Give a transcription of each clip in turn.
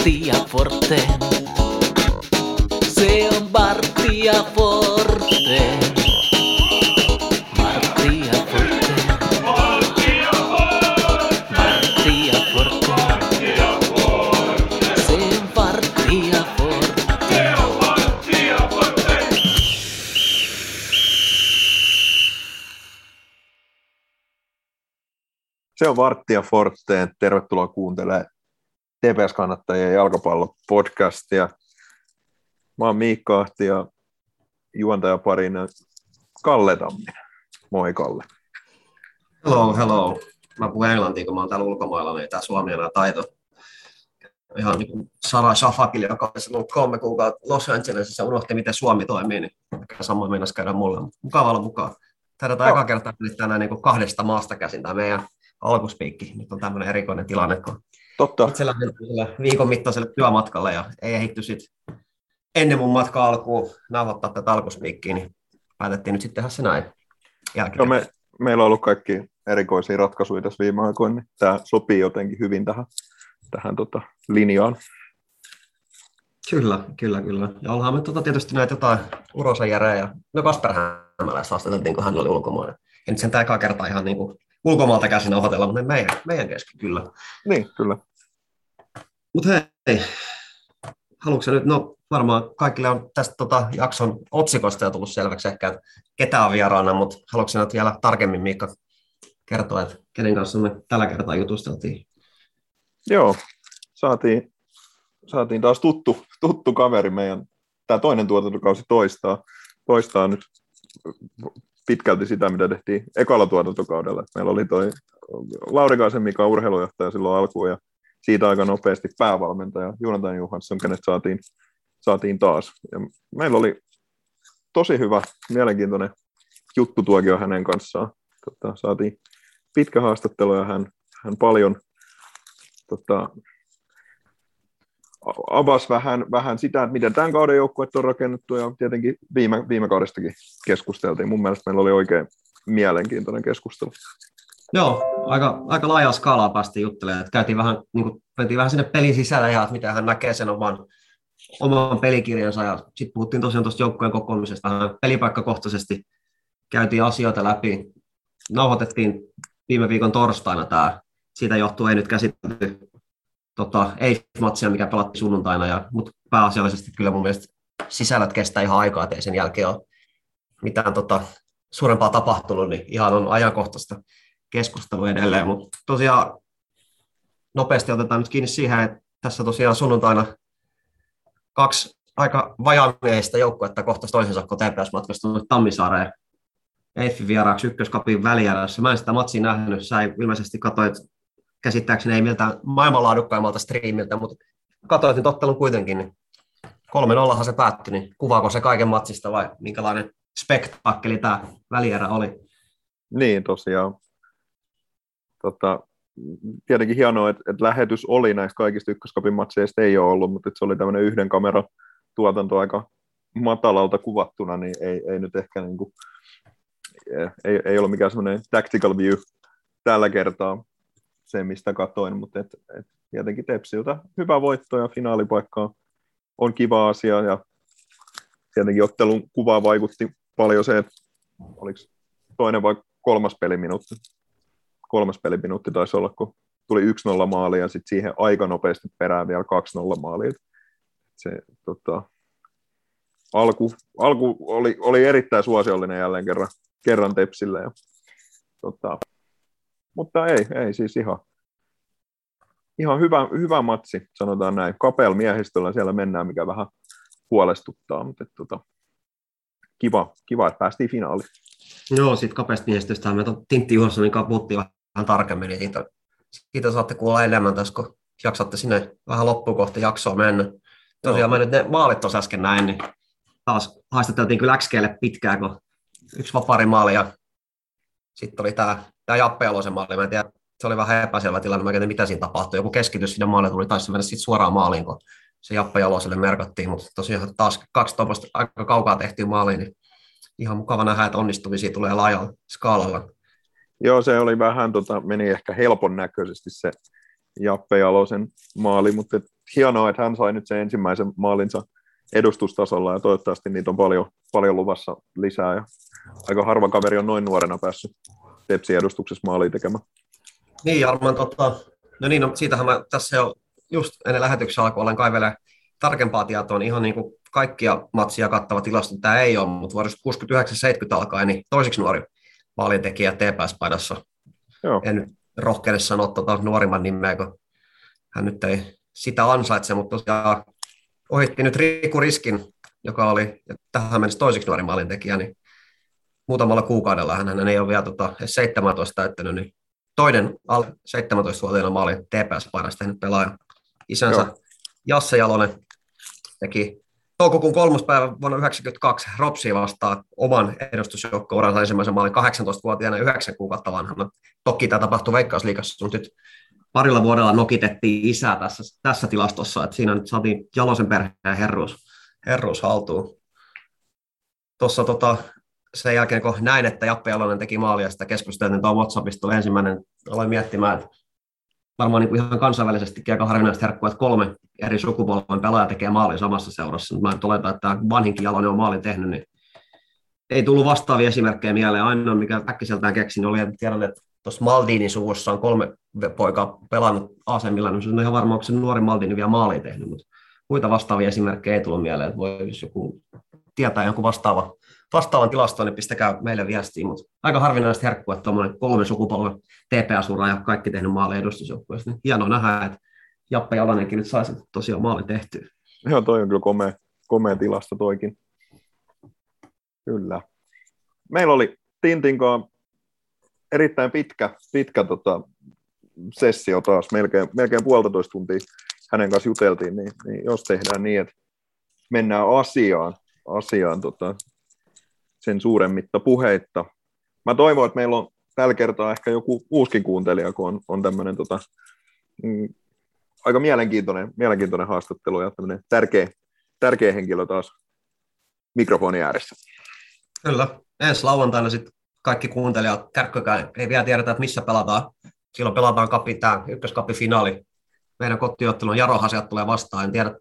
Vartti ja Forteen. Se on Vartti ja Forteen. Vartti ja Forteen. Vartti ja Forteen. Se on Vartti ja Forteen. Se on Vartti ja Forteen. Tervetuloa kuuntelemaan TPS-kannattajien jalkapallopodcastia. Mä oon Miikka Ahti ja juontajaparina Kalle Tammi. Moi Kalle. Hello, hello. Mä puhun englantia, kun mä oon täällä ulkomailla, niin tää suomi on taito. Ihan niin kuin Sara Shafakil, joka on ollut 3 kuukautta Los Angelesissa, unohti miten Suomi toimii, niin samoin meinas käydä mulle. Mukava olla mukaan. Tähdätään eka kertaa nyt tänään niin kuin 2 maasta käsin tää meidän alkuspiikki. Nyt on tämmönen erikoinen tilanne, kun totta. Itsellä viikon mittaiselle työmatkalle ja ei ehditty sit ennen mun matkaa alkuun nauhoittaa tätä alkuspiikkiä, niin päätettiin nyt sitten tehdä se näin. No meillä on ollut kaikki erikoisia ratkaisuja tässä viime aikoina, niin tämä sopii jotenkin hyvin tähän linjaan. Kyllä. Ja ollaan me tietysti näitä jotain urosajärää ja no Kasper Hämäläistä haastateltiin, kun hän oli ulkomailla. Ja nyt sen tämä ekaa kertaa ihan niin kuin ulkomaalta käsin ohdatella, mutta meidän kesken kyllä. Niin, kyllä. Mutta hei, haluatko nyt, no varmaan kaikille on tästä jakson otsikosta jo tullut selväksi ehkä, ketä on vieraana, mutta haluatko nyt vielä tarkemmin, Miikka, kertoa, että kenen kanssa me tällä kertaa jutusteltiin? Joo, saatiin taas tuttu kaveri meidän, tämä toinen tuotantokausi toistaa nyt pitkälti sitä, mitä tehtiin ekalla tuotantokaudella. Meillä oli toi Laurikaisen Mika urheilujohtaja silloin alkuun ja siitä aika nopeasti päävalmentaja John Johansson, kenet saatiin taas. Ja meillä oli tosi hyvä, mielenkiintoinen juttutuokio hänen kanssaan. Saatiin pitkä haastattelu ja hän paljon avasi vähän sitä, että miten tämän kauden joukkueet on rakennettu, ja tietenkin viime kaudestakin keskusteltiin. Mun mielestä meillä oli oikein mielenkiintoinen keskustelu. Joo, aika laajaa skaalaa päästiin juttelemaan. Käytiin vähän, mentiin vähän sinne pelin sisälle ihan, että miten hän näkee sen oman pelikirjansa, ja sitten puhuttiin tosiaan tuosta joukkueen kokoamisesta vähän pelipaikkakohtaisesti. Käytiin asioita läpi. Nauhoitettiin viime viikon torstaina tämä. Siitä johtuu ei nyt käsitelty EIF-matsia, mikä pelattiin sunnuntaina, mutta pääasiallisesti kyllä mun mielestä sisällöt kestää ihan aikaa, ettei sen jälkeen ole mitään suurempaa tapahtunut, niin ihan on ajankohtaista keskustelua edelleen, mutta tosiaan nopeasti otetaan nyt kiinni siihen, että tässä tosiaan sunnuntaina 2 aika vajaamiehistä joukkuetta kohtas toisensa, kun TPS matkastunut Tammisaareen EIFin vieraaksi ykköskapin välijärässä. Mä en sitä matsia nähnyt, sä ilmeisesti katsoit, käsittääkseni ei miltään maailmanlaadukkaimmalta striimiltä, mutta katsoit nyt ottelun kuitenkin, niin 3-0 se päättyi, niin kuvaako se kaiken matsista vai minkälainen spektakkeli tämä välierä oli? Niin tosiaan. Tietenkin hienoa, että lähetys oli näistä kaikista ykköskapin matseista ei ole ollut, mutta se oli tämmöinen yhden kameran tuotanto aika matalalta kuvattuna, niin ei nyt ehkä niin kuin, ei ole mikään semmoinen tactical view tällä kertaa. Se, mistä katsoin, mutta jotenkin Tepsiltä hyvä voitto ja finaalipaikka on kiva asia, ja tietenkin ottelun kuvaa vaikutti paljon se, että oliko toinen vai kolmas peliminuutti. Kolmas peliminuutti taisi olla, kun tuli 1-0 maali ja sitten siihen aika nopeasti perään vielä 2-0 maali. Se alku oli erittäin suosiollinen jälleen kerran Tepsille ja mutta ei siis ihan hyvä matsi, sanotaan näin. Kapealla miehistöllä siellä mennään, mikä vähän huolestuttaa, mutta kiva, että päästiin finaaliin. Joo, siitä kapeasta miehistöstä me Tintti Johanssonin kanssa puhuttiin vähän tarkemmin, niin siitä saatte kuulla enemmän tässä, kun jaksatte sinne vähän loppuun kohti jaksoa mennä. Tosiaan mä nyt ne maalit tuossa äsken näin, niin taas haistateltiin kyllä XG:lle pitkään, kun 1 vaparimaali ja sitten oli tämä Jappe Jalosen maali, mä en tiedä, se oli vähän epäselvä tilanne, mä en tiedä mitä siinä tapahtui, joku keskitys siinä maali tuli, taisi mennä sitten suoraan maaliin, kun se Jappe Jaloselle merkattiin, mutta tosiaan taas 2 tuommoista aika kaukaa tehtyä maaliin, niin ihan mukava nähdä, että onnistumisia tulee laajalla skaalalla. Joo, se oli vähän, meni ehkä helpon näköisesti se Jappe Jalosen maali, mutta et hienoa, että hän sai nyt sen ensimmäisen maalinsa edustustasolla, ja toivottavasti niitä on paljon luvassa lisää, ja aika harva kaveri on noin nuorena päässyt Tepsin edustuksessa maaliin tekemään. Niin, Jarman, siitähän mä tässä jo just ennen lähetyksen alkoi olen kaivelemaan tarkempaa tietoa, niin ihan niin kuin kaikkia matsia kattava tilasto tämä ei ole, mutta vuodesta 69-70 alkaen niin toiseksi nuori maalintekijä TPS-paidassa. En nyt rohkeille sanoa nuorimman nimeä, kun hän nyt ei sitä ansaitse, mutta tosiaan ohitti nyt Riku Riskin, joka oli tähän mennessä toiseksi nuori maalintekijä, niin muutamalla kuukaudella hän ei ole vielä 17 täyttänyt, niin toinen alle 17-vuotiaana maali TPS-paidassa tehnyt pelaaja. Isänsä Jasse Jalonen teki toukokuun 3. päivä vuonna 1992 Ropsia vastaan oman edustusjoukkouransa ensimmäisen maalin 18-vuotiaana 9 kuukautta vanhana. Toki tämä tapahtui Veikkausliigassa, mutta nyt parilla vuodella nokitettiin isää tässä tilastossa, että siinä nyt saatiin Jalosen perheen herruus haltuun. Tuossa sen jälkeen, kun näin, että Jappe Jalonen teki maalia, sitä keskusteltiin tuon WhatsAppista ensimmäinen, aloin miettimään, että varmaan niin kuin ihan kansainvälisestikin aika harvinaista herkkua, että 3 eri sukupolven pelaaja tekee maalin samassa seurassa. Mä nyt oletan, että vanhinkin Jalonen on maalin tehnyt, niin ei tullut vastaavia esimerkkejä mieleen. Ainoa, mikä äkkiseltään keksin, oli, että tiedän, että tuossa Maldinin suvussa on 3 poikaa pelannut asemilla. No se on ihan varmaan, onko se nuori Maldini vielä maaliin tehnyt, mutta muita vastaavia esimerkkejä ei tullut mieleen. Että voi, jos joku tietää jonkun vastaavan tilastoon, niin pistäkää meille viestiä, mutta aika harvinaista herkkua, että tuommoinen 3 sukupolven TPS-ura ja kaikki tehnyt maaleja edustusjoukkueesta. Hienoa nähdä, että Jappe Jalanenkin nyt saisi tosiaan maalin tehtyä. Joo, toi on kyllä komea tilasto toikin. Kyllä. Meillä oli Tintinkaan erittäin pitkä sessio taas, melkein 1,5 tuntia hänen kanssa juteltiin, niin jos tehdään niin, että mennään asiaan sen suuremmitta puheitta. Mä toivon, että meillä on tällä kertaa ehkä joku uuskin kuuntelija, kun on tämmöinen aika mielenkiintoinen haastattelu ja tämmöinen tärkeä henkilö taas mikrofonin ääressä. Kyllä. Ensi lauantaina sitten kaikki kuuntelijat kärkkökään. Ei vielä tiedetä, että missä pelataan. Silloin pelataan tämä ykköskappifinaali. Meidän kotiottelun Jarohasiat tulee vastaan. En tiedä,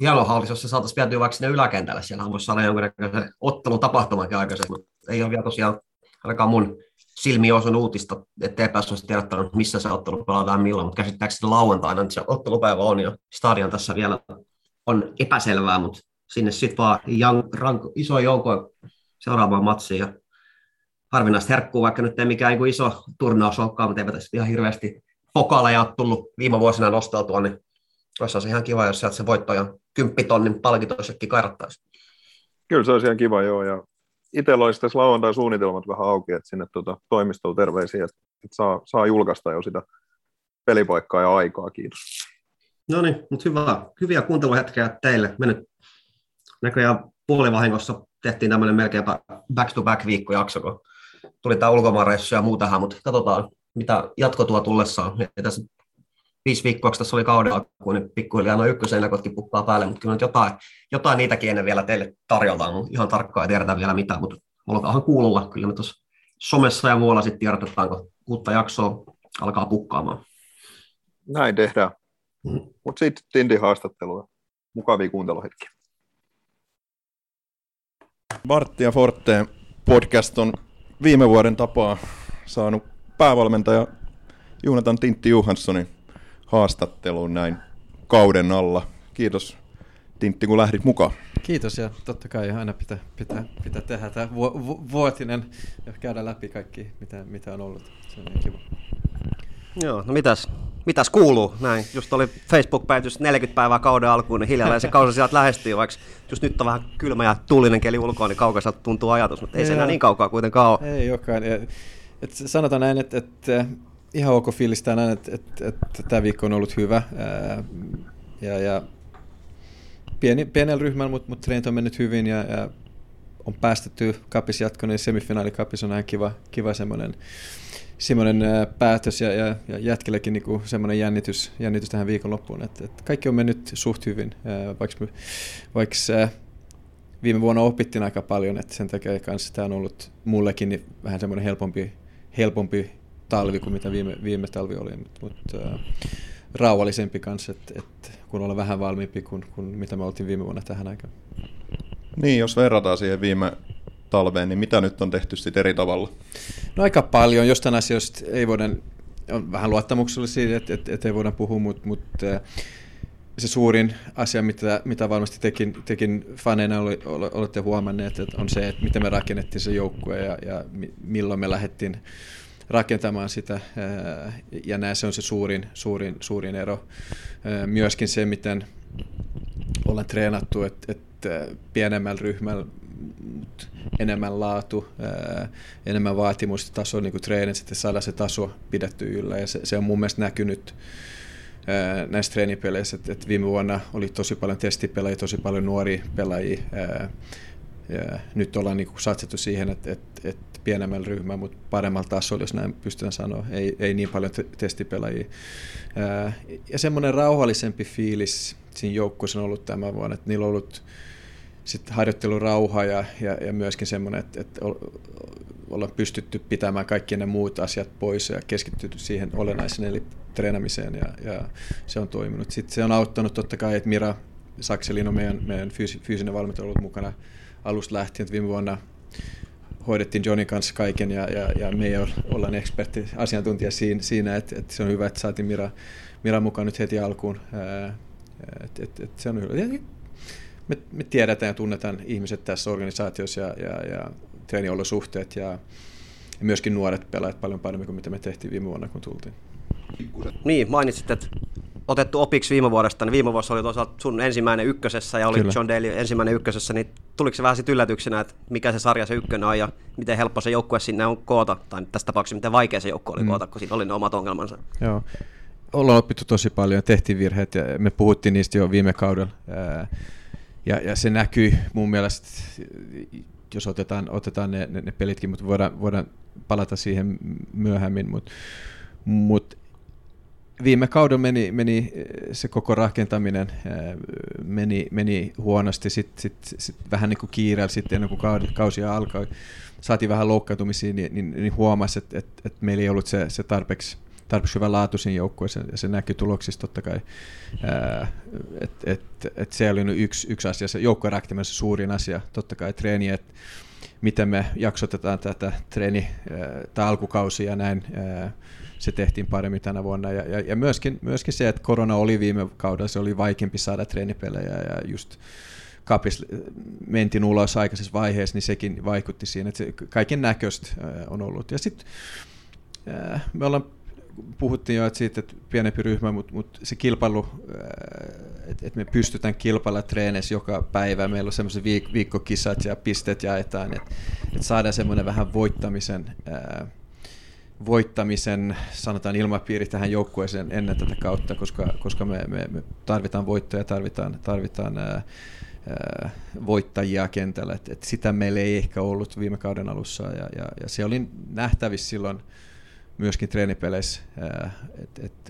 Jalohallis, jos se saataisiin vietyä vaikka sinne yläkentälle, siellähän voisi saada jonkinnäköisen ottelun tapahtumankin aikaisemmin, mutta ei ole vielä tosiaan ainakaan mun silmiin osun uutista, ettei päässyt tiedottanut, missä se ottelu pelataan milloin, mutta käsittääkseni lauantaina, niin se ottelupäivä on ja stadion tässä vielä on epäselvää, mutta sinne sitten vaan iso joukko seuraavaan matsiin ja harvinaista herkkuu, vaikka nyt ei mikään niin iso turnaus olekaan, mutta eipä tässä ihan hirveästi pokaaleja ole tullut viime vuosina nosteltua, niin olisi se ihan kiva, jos sieltä se voittoja 10 000 palkitoissakin kairattaisi. Kyllä se olisi ihan kiva, joo. Ja itsellä olisi tässä lauantai-suunnitelmat vähän auki, että sinne toimistoon terveisiä, että saa julkaista jo sitä pelipaikkaa ja aikaa, kiitos. No niin, mutta hyviä kuunteluhetkiä teille. Me nyt näköjään puolivahingossa tehtiin tämmöinen melkeinpä back-to-back-viikkojakso, kun tuli tämä ulkomaanreissu ja muu tähän, mutta katsotaan, mitä jatkotua tullessaan. 5 viikkoa, tässä oli kauden alkuun, niin pikkuhiljaa noin ykkösennäkotkin puppaa päälle, mutta kyllä nyt jotain niitäkin ennen vielä teille tarjotaan, mutta ihan tarkkaan ei tiedetä vielä mitään, mutta olkaahan kuulolla, kyllä me tuossa somessa ja muualla sitten tiedotetaan, kun uutta jaksoa alkaa pukkaamaan. Näin tehdään, mutta sitten Tintin haastattelua, mukavia kuunteluhetkiä. Vartti ja Forteen podcast on viime vuoden tapaa saanut päävalmentaja Jonatan Tintti Johanssonin haastatteluun näin kauden alla. Kiitos Tintti, kun lähdit mukaan. Kiitos ja totta kai aina pitää tehdä tämä vuotinen ja käydä läpi kaikki, mitä on ollut. Se on kiva. Joo, no mitäs kuuluu? Näin, just oli Facebook-päivitys 40 päivää kauden alkuun, niin hiljalleen se kausi sieltä lähestyy, vaikka just nyt on vähän kylmä ja tuulinen keli ulkoa, niin kaukaiselta tuntuu ajatus, mutta ei se enää niin kaukaa kuitenkaan ole. Ei olekaan. Sanotaan näin, että ihan ok fiilistään aina, että tämä viikko on ollut hyvä ja pienellä ryhmällä, mutta treenit on mennyt hyvin ja on päästetty kapis jatkoon, niin semifinaalikapis on aina kiva semmoinen päätös ja jätkelläkin niinku semmoinen jännitys tähän viikonloppuun, että kaikki on mennyt suht hyvin, vaikka viime vuonna opittiin aika paljon, että sen takia kanssa tämä on ollut mullekin niin vähän semmoinen helpompi talvi kuin mitä viime talvi oli, mutta rauhallisempi kanssa, et kun olla vähän valmiimpi kuin mitä me oltiin viime vuonna tähän aikaan. Niin, jos verrataan siihen viime talveen, niin mitä nyt on tehty sitten eri tavalla? No aika paljon, jostain asioista ei voida, on vähän luottamuksella siitä, että ei voida puhua, mutta se suurin asia, mitä varmasti tekin faneina olette huomanneet, että on se, että miten me rakennettiin se joukkue ja milloin me lähdettiin rakentamaan sitä, ja näin se on se suurin ero. Myöskin se, miten ollaan treenattu, että pienemmällä ryhmällä enemmän laatu, enemmän vaatimustaso, niin kuin treenit, sitten saadaan se taso pidetty yllä, ja se on mun mielestä näkynyt näissä treenipeleissä, että viime vuonna oli tosi paljon testipelaajia, tosi paljon nuoria pelaajia, ja nyt ollaan niin kuin satsattu siihen, että pienemmällä ryhmällä, mutta paremmalla tasolla, jos näin pystytään sanoa, ei niin paljon testipelaajia. Ja semmoinen rauhallisempi fiilis siinä joukkueessa on ollut tämän vuonna, että niillä on ollut harjoittelurauha ja myöskin semmoinen, että ollaan pystytty pitämään kaikki ne muut asiat pois ja keskittynyt siihen olennaiseen eli treenamiseen, ja se on toiminut. Sitten se on auttanut totta kai, että Mira Sakselin on meidän fyysinen valmentaja ollut mukana alusta lähtien, että viime vuonna hoidettiin Johnin kanssa kaiken ja me ei olla ekspertti asiantuntija siinä, että se on hyvä, että saatiin Mira mukaan nyt heti alkuun. Että se on hyvä. Me tiedetään ja tunnetaan ihmiset tässä organisaatiossa ja treeniolosuhteet ja myöskin nuoret pelaajat paljon paremmin kuin mitä me tehtiin viime vuonna, kun tultiin. Niin, mainitsit, että otettu opiksi viime vuodesta, niin viime vuosi oli toisaalta sun ensimmäinen ykkösessä ja oli John Daly ensimmäinen ykkösessä, niin tuliko se vähän sit yllätyksenä, että mikä se sarja se ykkönen on ja miten helppo se joukkue sinne on koota, tai tässä tapauksessa miten vaikea se joukkue oli koota, kun siinä oli ne omat ongelmansa? Joo. Ollaan opittu tosi paljon, tehtiin virheet ja me puhuttiin niistä jo viime kaudella. Ja se näkyy mun mielestä, jos otetaan ne pelitkin, mutta voidaan palata siihen myöhemmin. Mutta viime kauden meni se koko rakentaminen meni huonosti, sit vähän niin kuin kiireellä sitten ennen kuin kausia alkaa. Saatiin vähän loukkaantumisia, niin huomasi, että meillä ei ollut se tarpeeksi hyvä laatu siinä joukkueessa, ja se näkyy tuloksissa totta kai. Se oli nyt yksi asia, se joukkueen rakentaminen se suurin asia, totta kai treeni, että miten me jaksotetaan tätä treeni tai alkukausia ja näin, se tehtiin paremmin tänä vuonna. Ja myöskin se, että korona oli viime kaudella, se oli vaikeampi saada treenipelejä ja just kapis mentiin ulos aikaisessa vaiheessa, niin sekin vaikutti siinä, että kaiken näköistä on ollut. Ja sitten me ollaan puhuttiin jo siitä, että pienempi ryhmä, mutta se kilpailu, että me pystytään kilpailla treeneissä joka päivä. Meillä on semmoiset viikkokisat ja pisteet jaetaan, että saadaan semmoinen vähän voittamisen sanotaan ilmapiiri tähän joukkueeseen ennen tätä kautta, koska me tarvitaan voittoja, tarvitaan voittajia kentällä. Et sitä meillä ei ehkä ollut viime kauden alussa ja se oli nähtävissä silloin, myöskin treenipeleissä,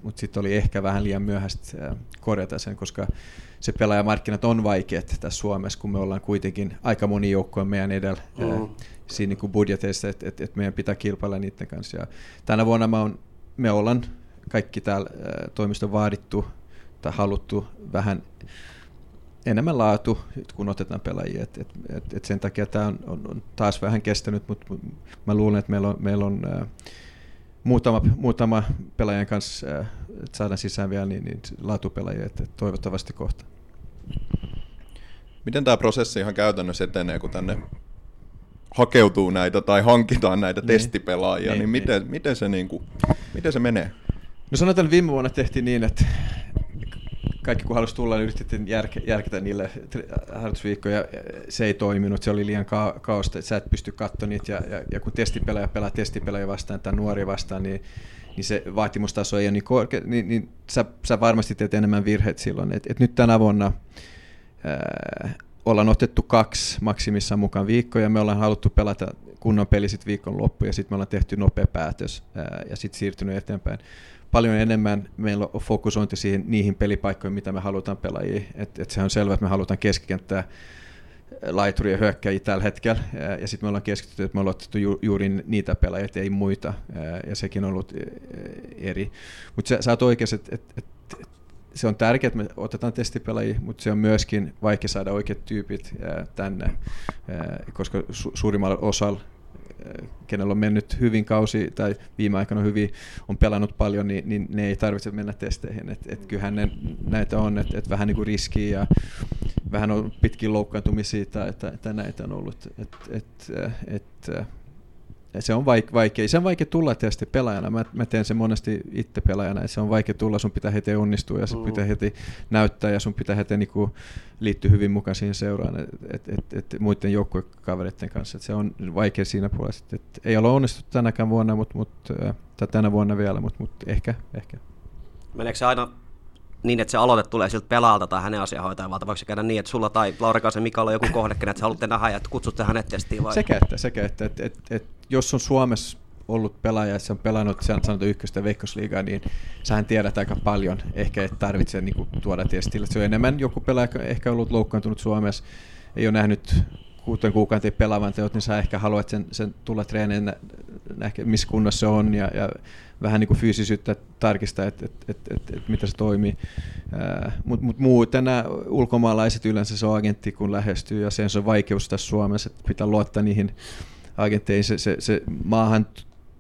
mutta sitten oli ehkä vähän liian myöhäistä korjata sen, koska se pelaajamarkkinat on vaikeat tässä Suomessa, kun me ollaan kuitenkin aika moni joukkoja meidän edellä siinä niin kuin budjeteissa, että meidän pitää kilpailla niiden kanssa. Ja tänä vuonna me ollaan kaikki täällä toimistoon vaadittu tai haluttu vähän enemmän laatu, kun otetaan pelaajia. Et sen takia tämä on taas vähän kestänyt, mutta mä luulen, että meillä on muutama pelaajan kanssa saadaan sisään vielä niin laatupelaajia, että toivottavasti kohta. Miten tämä prosessi ihan käytännössä etenee, kun tänne hakeutuu näitä tai hankitaan näitä testipelaajia, niin miten se menee? No sanotaan, viime vuonna tehtiin niin, että kaikki kun halusi tulla, niin yritettiin järkätä niille harjoitusviikkoja. Se ei toiminut, se oli liian kaosta, että sä et pysty katsomaan niitä. Ja kun testipelaaja pelaa testipelaaja vastaan tai nuori vastaan, niin se vaatimustaso ei ole niin korkea. Niin sä varmasti teet enemmän virheitä silloin. Et nyt tänä vuonna ollaan otettu 2 maksimissaan mukaan viikkoja. Me ollaan haluttu pelata kunnon peli sit viikon loppuun ja sitten me ollaan tehty nopea päätös ja sitten siirtynyt eteenpäin. Paljon enemmän meillä on fokusointi niihin pelipaikkoihin, mitä me halutaan pelaajia. Et se on selvä, että me halutaan keskikenttää laituri ja hyökkäjiä tällä hetkellä, ja sitten me ollaan keskitytty, että me ollaan otettu juuri niitä pelaajia, ei muita, ja sekin on ollut eri. Mutta sä oot oikeassa, että se on tärkeää, että me otetaan testipelaajia, mutta se on myöskin vaikea saada oikeat tyypit tänne, koska suurimmalla osalla, kenellä on mennyt hyvin kausi tai viime aikana hyvin, on pelannut paljon, niin ne ei tarvitse mennä testeihin. Kyllähän näitä on, että vähän niin kuin riskiä ja vähän on pitkin loukkaantumisia, että näitä on ollut. Se on vaikea. Se on vaikea tulla tietysti pelaajana. Mä teen sen monesti itse pelaajana. Se on vaikea tulla, sun pitää heti onnistua ja sun pitää heti näyttää ja sun pitää heti niinku liittyä hyvin mukaan siihen seuraan muiden joukkuekavereiden kanssa. Se on vaikea siinä puolella. Ei ole onnistuttu tänäkään vuonna, tai tänä vuonna vielä, mutta ehkä. Meneekö se aina niin, että se aloite tulee siltä pelaalta tai hänen asianhoitajalta? Voiko se käydä niin, että sulla tai Laurikaisen Mikalla on joku kohde, että sä haluatte nähdä ja kutsutte hänet testiin? Vai? Sekä että jos on Suomessa ollut pelaaja ja se on pelannut sanotaan ykköstä Veikkausliigaa, niin sähän tiedät aika paljon. Ehkä et tarvitse niin tuoda testille. Se on enemmän joku pelaaja, ehkä ollut loukkaantunut Suomessa, ei ole nähnyt 6 kuukauden pelaavan teot, niin sä ehkä haluat sen tulla treeneen, missä kunnossa se on ja vähän niin kuin fyysisyyttä tarkistaa, että mitä se toimii. Mutta muuten nämä ulkomaalaiset yleensä se on agentti, kun lähestyy ja sen se on vaikeus tässä Suomessa, että pitää luottaa niihin agentteihin. Se maahan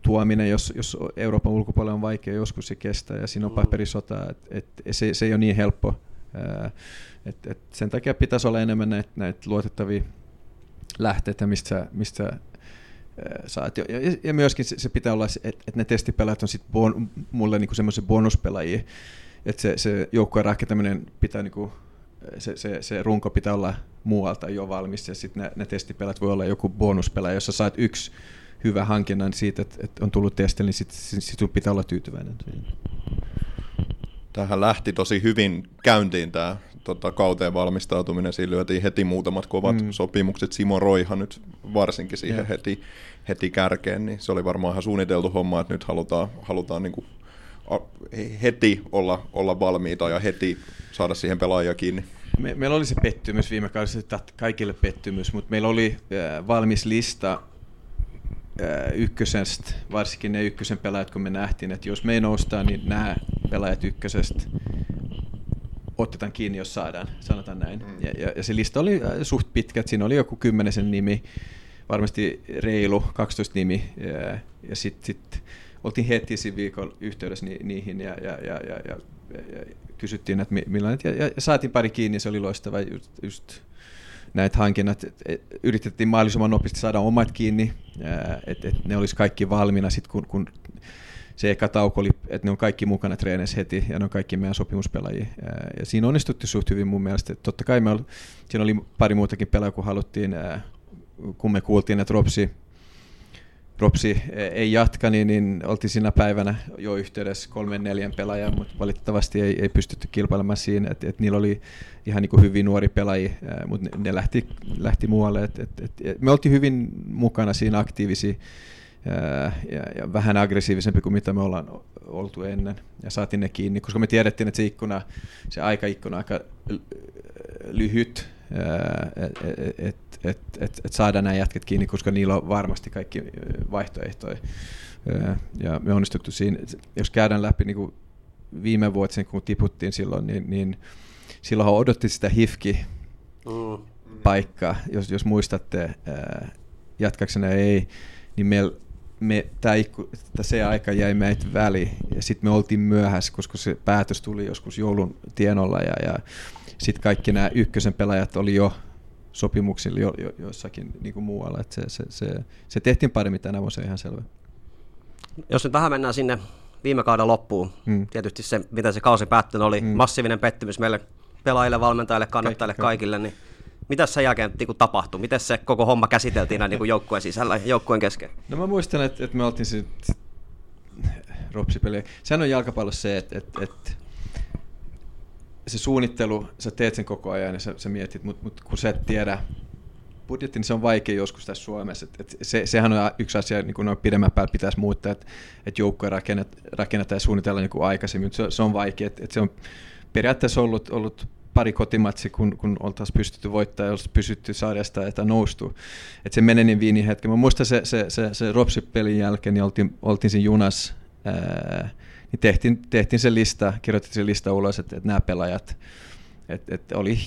tuominen, jos Euroopan ulkopuolella on vaikea, joskus se kestää ja siinä on paperisota, se ei ole niin helppo. Sen takia pitäisi olla enemmän näitä luotettavia lähteitä, mistä saat. Ja myöskin se pitää olla, että ne testipelaajat on sitten mulle niinku semmoisia bonuspelaajia, että se joukkueen rakentaminen pitää niinku, se runko pitää olla muualta jo valmis, ja sitten ne testipelaajat voi olla joku bonuspelaaja, jossa saat yksi hyvä hankinnan siitä, että on tullut testille, niin sit sun pitää olla tyytyväinen. Tähän lähti tosi hyvin käyntiin tämä kauteen valmistautuminen. Siinä lyötiin heti muutamat kovat sopimukset. Simo Roiha nyt varsinkin siihen heti kärkeen. Niin se oli varmaan ihan suunniteltu homma, että nyt halutaan niin kuin heti olla valmiita ja heti saada siihen pelaajia kiinni. Meillä oli se pettymys viime kaudella, kaikille pettymys, mutta meillä oli valmis lista ykkösestä, varsinkin ne ykkösen pelaajat, kun me nähtiin, että jos me ei noustaa, niin nämä pelaajat ykkösestä otetaan kiinni, jos saadaan, sanotaan näin. Ja se lista oli suht pitkä, että siinä oli joku 10 nimi, varmasti reilu 12 nimi, ja sitten oltiin heti siinä viikolla yhteydessä niihin, ja kysyttiin, että millainen, ja saatiin pari kiinni, se oli loistava just näitä hankinnat. Yritettiin mahdollisimman nopeasti saada omat kiinni, että ne olisi kaikki valmiina sitten, kun se eka tauko oli, että ne on kaikki mukana treeneissä heti ja ne on kaikki meidän sopimuspelaajia. Ja siinä onnistuttiin suht hyvin mun mielestä. Totta kai siinä oli pari muutakin pelaajia, kun haluttiin, kun me kuultiin, että Ropsi ei jatka, niin oltiin siinä päivänä jo yhteydessä 3-4 pelaajaa, mutta valitettavasti ei pystytty kilpailemaan siinä. Et niillä oli ihan niin kuin hyvin nuori pelaajia, mutta ne lähti muualle. Me oltiin hyvin mukana siinä aktiivisia. Ja vähän aggressiivisempi kuin mitä me ollaan oltu ennen, ja saatiin ne kiinni, koska me tiedettiin, että se aikaikkuna on aika lyhyt, että saadaan nämä jätket kiinni, koska niillä on varmasti kaikki vaihtoehtoja, ja me onnistuttu siinä. Jos käydään läpi niin kuin viime vuotisen, kun tiputtiin silloin, niin silloinhan odotti sitä HIFK-paikkaa, jos muistatte, jatkaksena ei, niin se aika jäi meitä väliin, ja sitten me oltiin myöhässä, koska se päätös tuli joskus joulun tienolla, ja sitten kaikki nämä ykkösen pelaajat oli jo sopimuksilla jossakin niin kuin muualla. Et se tehtiin paremmin tänä vuonna, se ihan selvä. Jos nyt vähän mennään sinne viime kauden loppuun, tietysti se, mitä se kausi päättyi, oli massiivinen pettymys meille pelaajille, valmentajille, kannattajille, kaikille, niin mitä sen jälkeen tapahtui? Miten se koko homma käsiteltiin näin joukkueen sisällä, joukkueen kesken? No mä muistan, että me oltiin ropsipeliä. Sehän on jalkapallossa se, että se suunnittelu, sä teet sen koko ajan ja sä mietit, mutta kun sä et tiedä budjetti, niin se on vaikea joskus tässä Suomessa. Sehän on yksi asia, niin kun pidemmän päällä pitäisi muuttaa, että joukkoja rakennetaan ja suunnitellaan niin kuin aikaisemmin. Se on vaikea. Se on periaatteessa ollut pari kotimatsi, kun oltaisiin pystytty voittamaan, olisi pystytty saada sitä, että noustuu. Että se meni niin viini hetki. Mä muistan se Ropsi-pelin jälkeen, niin oltiin siinä junassa, niin tehtiin se lista, kirjoitettiin se lista ulos, että nämä pelaajat, että oli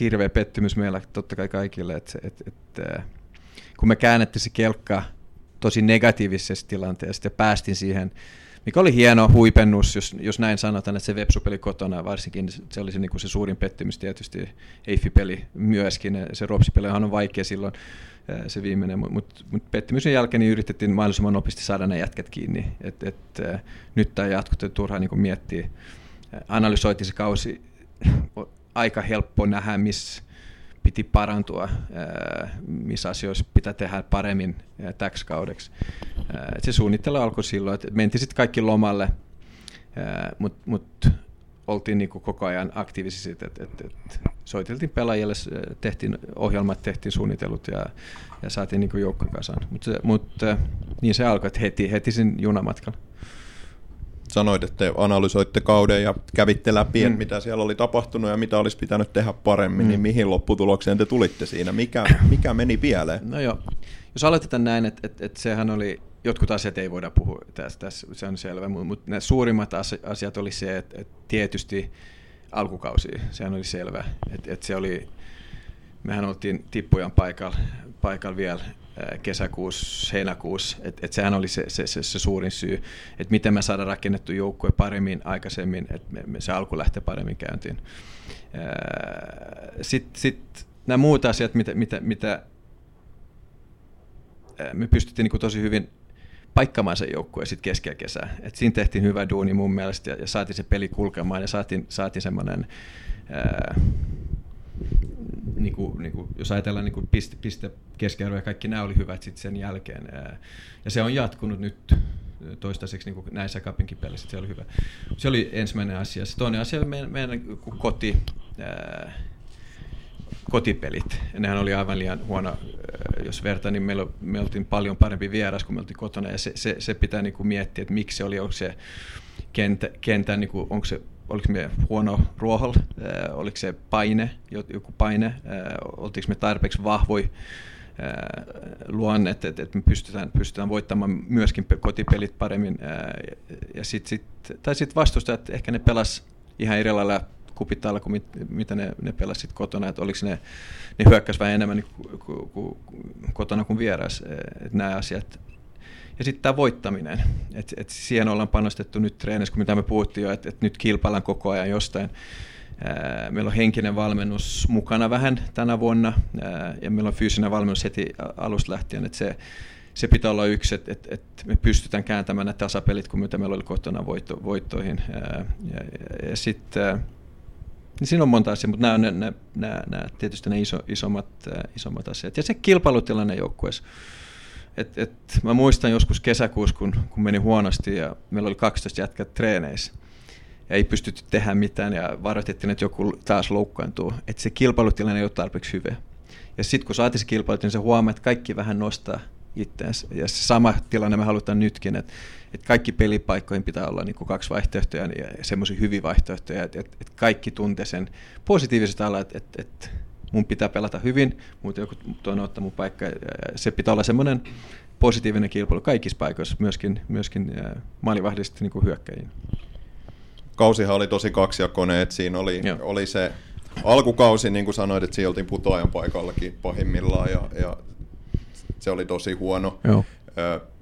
hirveä pettymys meillä totta kai kaikille, että kun me käännettiin se kelkka tosi negatiivisessa tilanteessa ja päästiin siihen, mikä oli hieno huipennus, jos näin sanotaan, että se Vepsu-peli kotona varsinkin, se oli se, niin kuin se suurin pettymys tietysti, Eiffi-peli myöskin, se Ropsi-pelihan on vaikea silloin se viimeinen, mutta pettymysen jälkeen niin yritettiin mahdollisimman nopeasti saada ne jätkät kiinni, että nyt tämä jatkuu, turhaa niin miettiä, analysoitiin se kausi, aika helppo nähdä, missä piti parantua, missä asioissa pitää tehdä paremmin täksi kaudeksi. Se suunnittelu alkoi silloin, että mentiin sitten kaikki lomalle, mutta oltiin niinku koko ajan aktiivisia, että soiteltiin pelaajille, tehtiin ohjelmat, tehtiin suunnitelut ja saatiin niinku joukko kasaan. Mutta niin se alkoi, että heti sen junamatkalla. Sanoit, että te analysoitte kauden ja kävitte läpi, että mitä siellä oli tapahtunut ja mitä olisi pitänyt tehdä paremmin, niin mihin lopputulokseen te tulitte siinä? Mikä meni pieleen? No joo, jos aloitetaan näin, että sehän oli, jotkut asiat ei voida puhua tässä, se on selvä, mutta nämä suurimmat asiat oli se, että tietysti alkukausi, sehän oli selvä, että se oli, mehän oltiin tippujan paikalla vielä, kesäkuussa, heinäkuussa, että sehän oli se suurin syy, että miten me saadaan rakennettu joukkue paremmin aikaisemmin, että se alku lähtee paremmin käyntiin. Sitten nämä muut asiat, mitä me pystyttiin niin kuin tosi hyvin paikkaamaan sen joukkueen sitten keskellä kesää. Et siinä tehtiin hyvä duuni mun mielestä ja saatiin se peli kulkemaan ja saatiin semmoinen... Niin kuin, jos ajatellaan niin piste keskiarvo ja kaikki nämä oli hyvät sitten sen jälkeen. Ja se on jatkunut nyt toistaiseksi niin näissä Cupinkin pelissä, se oli hyvä. Se oli ensimmäinen asia. Se toinen asia meidän kotipelit. Nehän oli aivan liian huono. Jos vertaan, niin me oltiin paljon parempi vieras kuin me oltiin kotona. Ja se pitää niin kuin miettiä, että miksi se oli, onko se kentän, niin kuin, onko se... Oliko me huono ruohol, oliko se paine, joku paine, oltiinko me tarpeeksi vahvoja luonne, että me pystytään voittamaan myöskin kotipelit paremmin. Ja sitten vastustajat, ehkä ne pelas ihan eri lailla kupitaalla kuin mitä ne pelasi kotona, että oliko ne hyökkäs vähän enemmän kotona kuin vieras, että nämä asiat. Ja sitten tämä voittaminen, että siihen ollaan panostettu nyt treenissä, kun mitä me puhuttiin jo, että nyt kilpaillaan koko ajan jostain. Meillä on henkinen valmennus mukana vähän tänä vuonna ja meillä on fyysinen valmennus heti alusta lähtien, että se pitää olla yksi, että me pystytään kääntämään nämä tasapelit, kun mitä meillä oli kotona voittoihin. Ja sitten, niin siinä on monta asiaa, mutta nämä on tietysti ne isommat asiat. Ja se kilpailutilanne joukkueessa. Mä muistan joskus kesäkuussa, kun meni huonosti ja meillä oli 12 jätkää treeneissä. Ja ei pystytty tehdä mitään ja varoitettiin, että joku taas loukkaantuu. Että se kilpailutilanne ei ole tarpeeksi hyvä. Ja sitten kun saatiin se kilpailut, niin se huomaa, että kaikki vähän nostaa itseänsä. Ja se sama tilanne me halutaan nytkin, että kaikki pelipaikkoihin pitää olla niin kuin 2 vaihtoehtoja ja semmoisia hyviä vaihtoehtoja. Että kaikki tuntee sen positiiviset alat, että mun pitää pelata hyvin, muuten joku toinen ottaa mun paikka. Se pitää olla semmoinen positiivinen kilpailu kaikissa paikoissa, myöskin maalivahdista niin kuin hyökkäjiin. Kausihan oli tosi kaksijakoinen, että siinä oli se alkukausi, niin kuin sanoit, että siinä oltiin putoajan paikallakin pahimmillaan ja se oli tosi huono. Joo.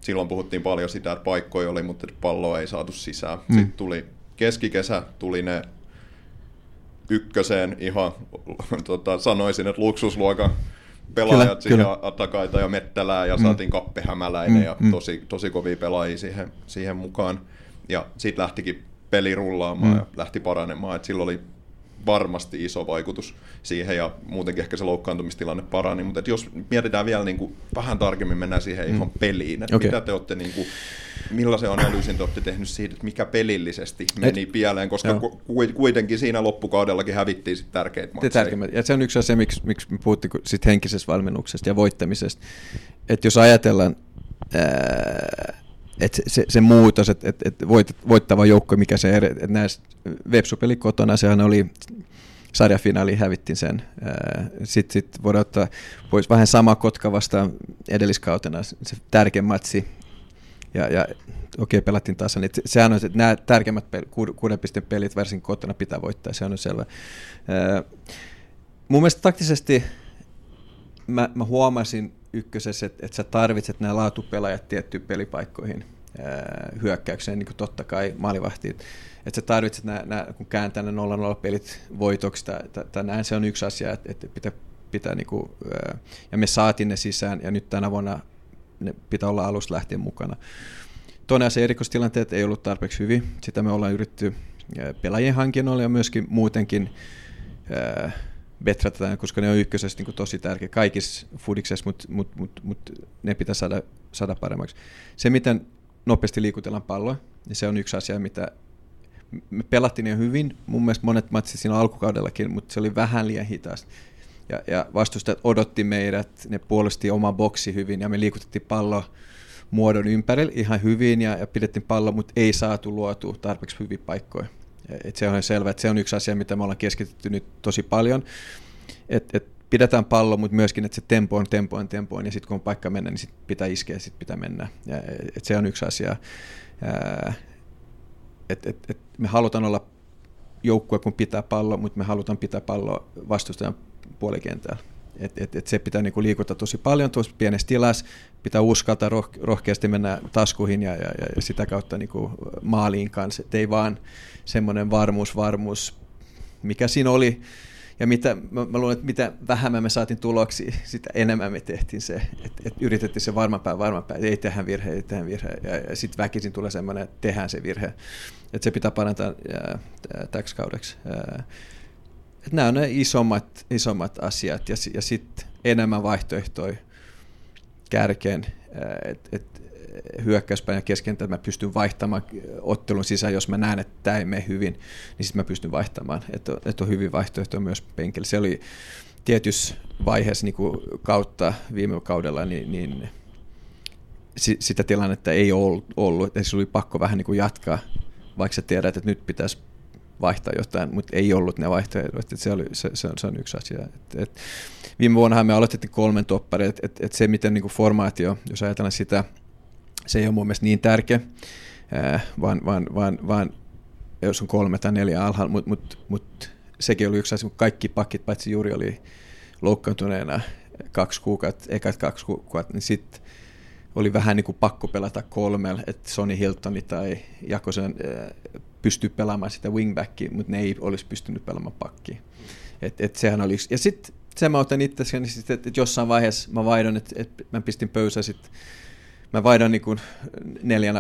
Silloin puhuttiin paljon sitä, että paikkoja oli, mutta palloa ei saatu sisään. Sitten tuli keskikesä, tuli ne ykköseen ihan, sanoisin, että luksusluokan pelaajat, kyllä. Atakaita ja Mettälää ja saatiin Kappe Hämäläinen ja tosi kovia pelaajia siihen mukaan. Ja sitten lähtikin peli rullaamaan ja lähti paranemaan, että sillä oli varmasti iso vaikutus siihen ja muutenkin ehkä se loukkaantumistilanne parani, mutta jos mietitään vielä niin kuin, vähän tarkemmin, mennään siihen ihan peliin, että mitä te olette, niin kuin, millaisen analyysin te olette tehnyt siitä, että mikä pelillisesti meni pieleen, koska kuitenkin siinä loppukaudellakin hävittiin sit tärkeitä matseja. Ja se on yksi asia, miksi me puhuttiin sit henkisestä valmennuksesta ja voittamisesta, että jos ajatellaan, että se muutos, että voittava joukko, mikä se, että näissä Vepsu-peli kotona, sehän oli sarjafinaaliin hävittiin sen. Sitten voidaan ottaa pois vähän sama Kotka vastaan edelliskautena, se tärkein matsi. Ja okei, pelattiin tasan. Sehän on, että nämä tärkeimmät 6 pisteen pelit varsinkin kotona pitää voittaa, se on selvä. Mun mielestä taktisesti mä huomasin ykkösessä, että sä tarvitset nämä laatupelaajat tiettyihin pelipaikkoihin hyökkäykseen, niin kuin totta kai maalivahtiin. Että sä tarvitset nämä, kun kääntää ne 0-0 pelit voitoksi, tai näin se on yksi asia, että pitää niin kuin, ja me saatiin ne sisään, ja nyt tänä vuonna ne pitää olla alusta lähtien mukana. Toinen asia, erikoistilanteet ei ollut tarpeeksi hyvin. Sitä me ollaan yritetty pelaajien hankinnoilla ja myöskin muutenkin betrata, koska ne on ykkösessä niin tosi tärkeä kaikissa fudiksessa, mutta ne pitää saada paremmaksi. Se, miten nopeasti liikutellaan palloa, niin se on yksi asia, mitä me pelattiin jo hyvin. Mun mielestä monet matsit siinä alkukaudellakin, mutta se oli vähän liian hitaasti. Ja vastustajat odotti meidät, ne puolusti oman boksi hyvin ja me liikutettiin pallo muodon ympärillä ihan hyvin ja pidettiin pallo, mutta ei saatu luotua tarpeeksi hyviä paikkoja. Et se on selvä, että se on yksi asia, mitä me ollaan keskitytty nyt tosi paljon. Et pidetään pallo, mutta myöskin, että se tempo on ja sitten kun on paikka mennä, niin sit pitää iskeä ja sitten pitää mennä. Et se on yksi asia. Et me halutaan olla joukkue, kun pitää pallo, mutta me halutaan pitää pallo vastustajan puolikentällä. Et se pitää niinku liikuttaa tosi paljon tuossa pienessä tilassa, pitää uskaltaa rohkeasti mennä taskuihin ja sitä kautta niinku maaliin kanssa. Et ei vaan semmoinen varmuus, mikä siinä oli. Ja mitä, mä luulen, että mitä vähemmän me saatiin tuloksia, sitä enemmän me tehtiin se. Et yritettiin se varman pää, ei tehdä virhe, Ja sitten väkisin tulee semmoinen, että tehdään se virhe. Et se pitää parantaa täksi kaudeksi. Nämä on ne isommat asiat ja sitten enemmän vaihtoehtoja kärkeen, että hyökkäyspäin ja keskentällä mä pystyn vaihtamaan ottelun sisään, jos mä näen, että tämä ei mene hyvin, niin sitten mä pystyn vaihtamaan, että on hyvin vaihtoehtoja myös penkillä. Se oli tietyssä vaiheessa niin kuin kautta viime kaudella, niin sitä tilannetta ei ollut, että se oli pakko vähän niin kuin jatkaa, vaikka sä tiedät, että nyt pitäisi vaihtaa jotain, mutta ei ollut ne vaihtoehdot. Se on yksi asia. Viime vuonna me aloitettiin 3 topparia. Se, miten niin kuin formaatio, jos ajatellaan sitä, se ei ole mun mielestä niin tärkeä, vaan jos on 3 tai 4 alhaalla, mutta sekin oli yksi asia, kun kaikki pakit, paitsi juuri oli loukkaantuneena 2 kuukautta, niin sitten oli vähän niin kuin pakko pelata 3, että Sonny Hiltoni tai Jakosen pystyy pelaamaan sitä wingbackia, mutta ne ei olisi pystynyt pelaamaan pakkia. Sehän oli yksi. Ja sitten se mä otan itseäni, että jossain vaiheessa mä vaihdoin, että mä pistin pöysää sitten. Mä vaihdoin niin kuin 4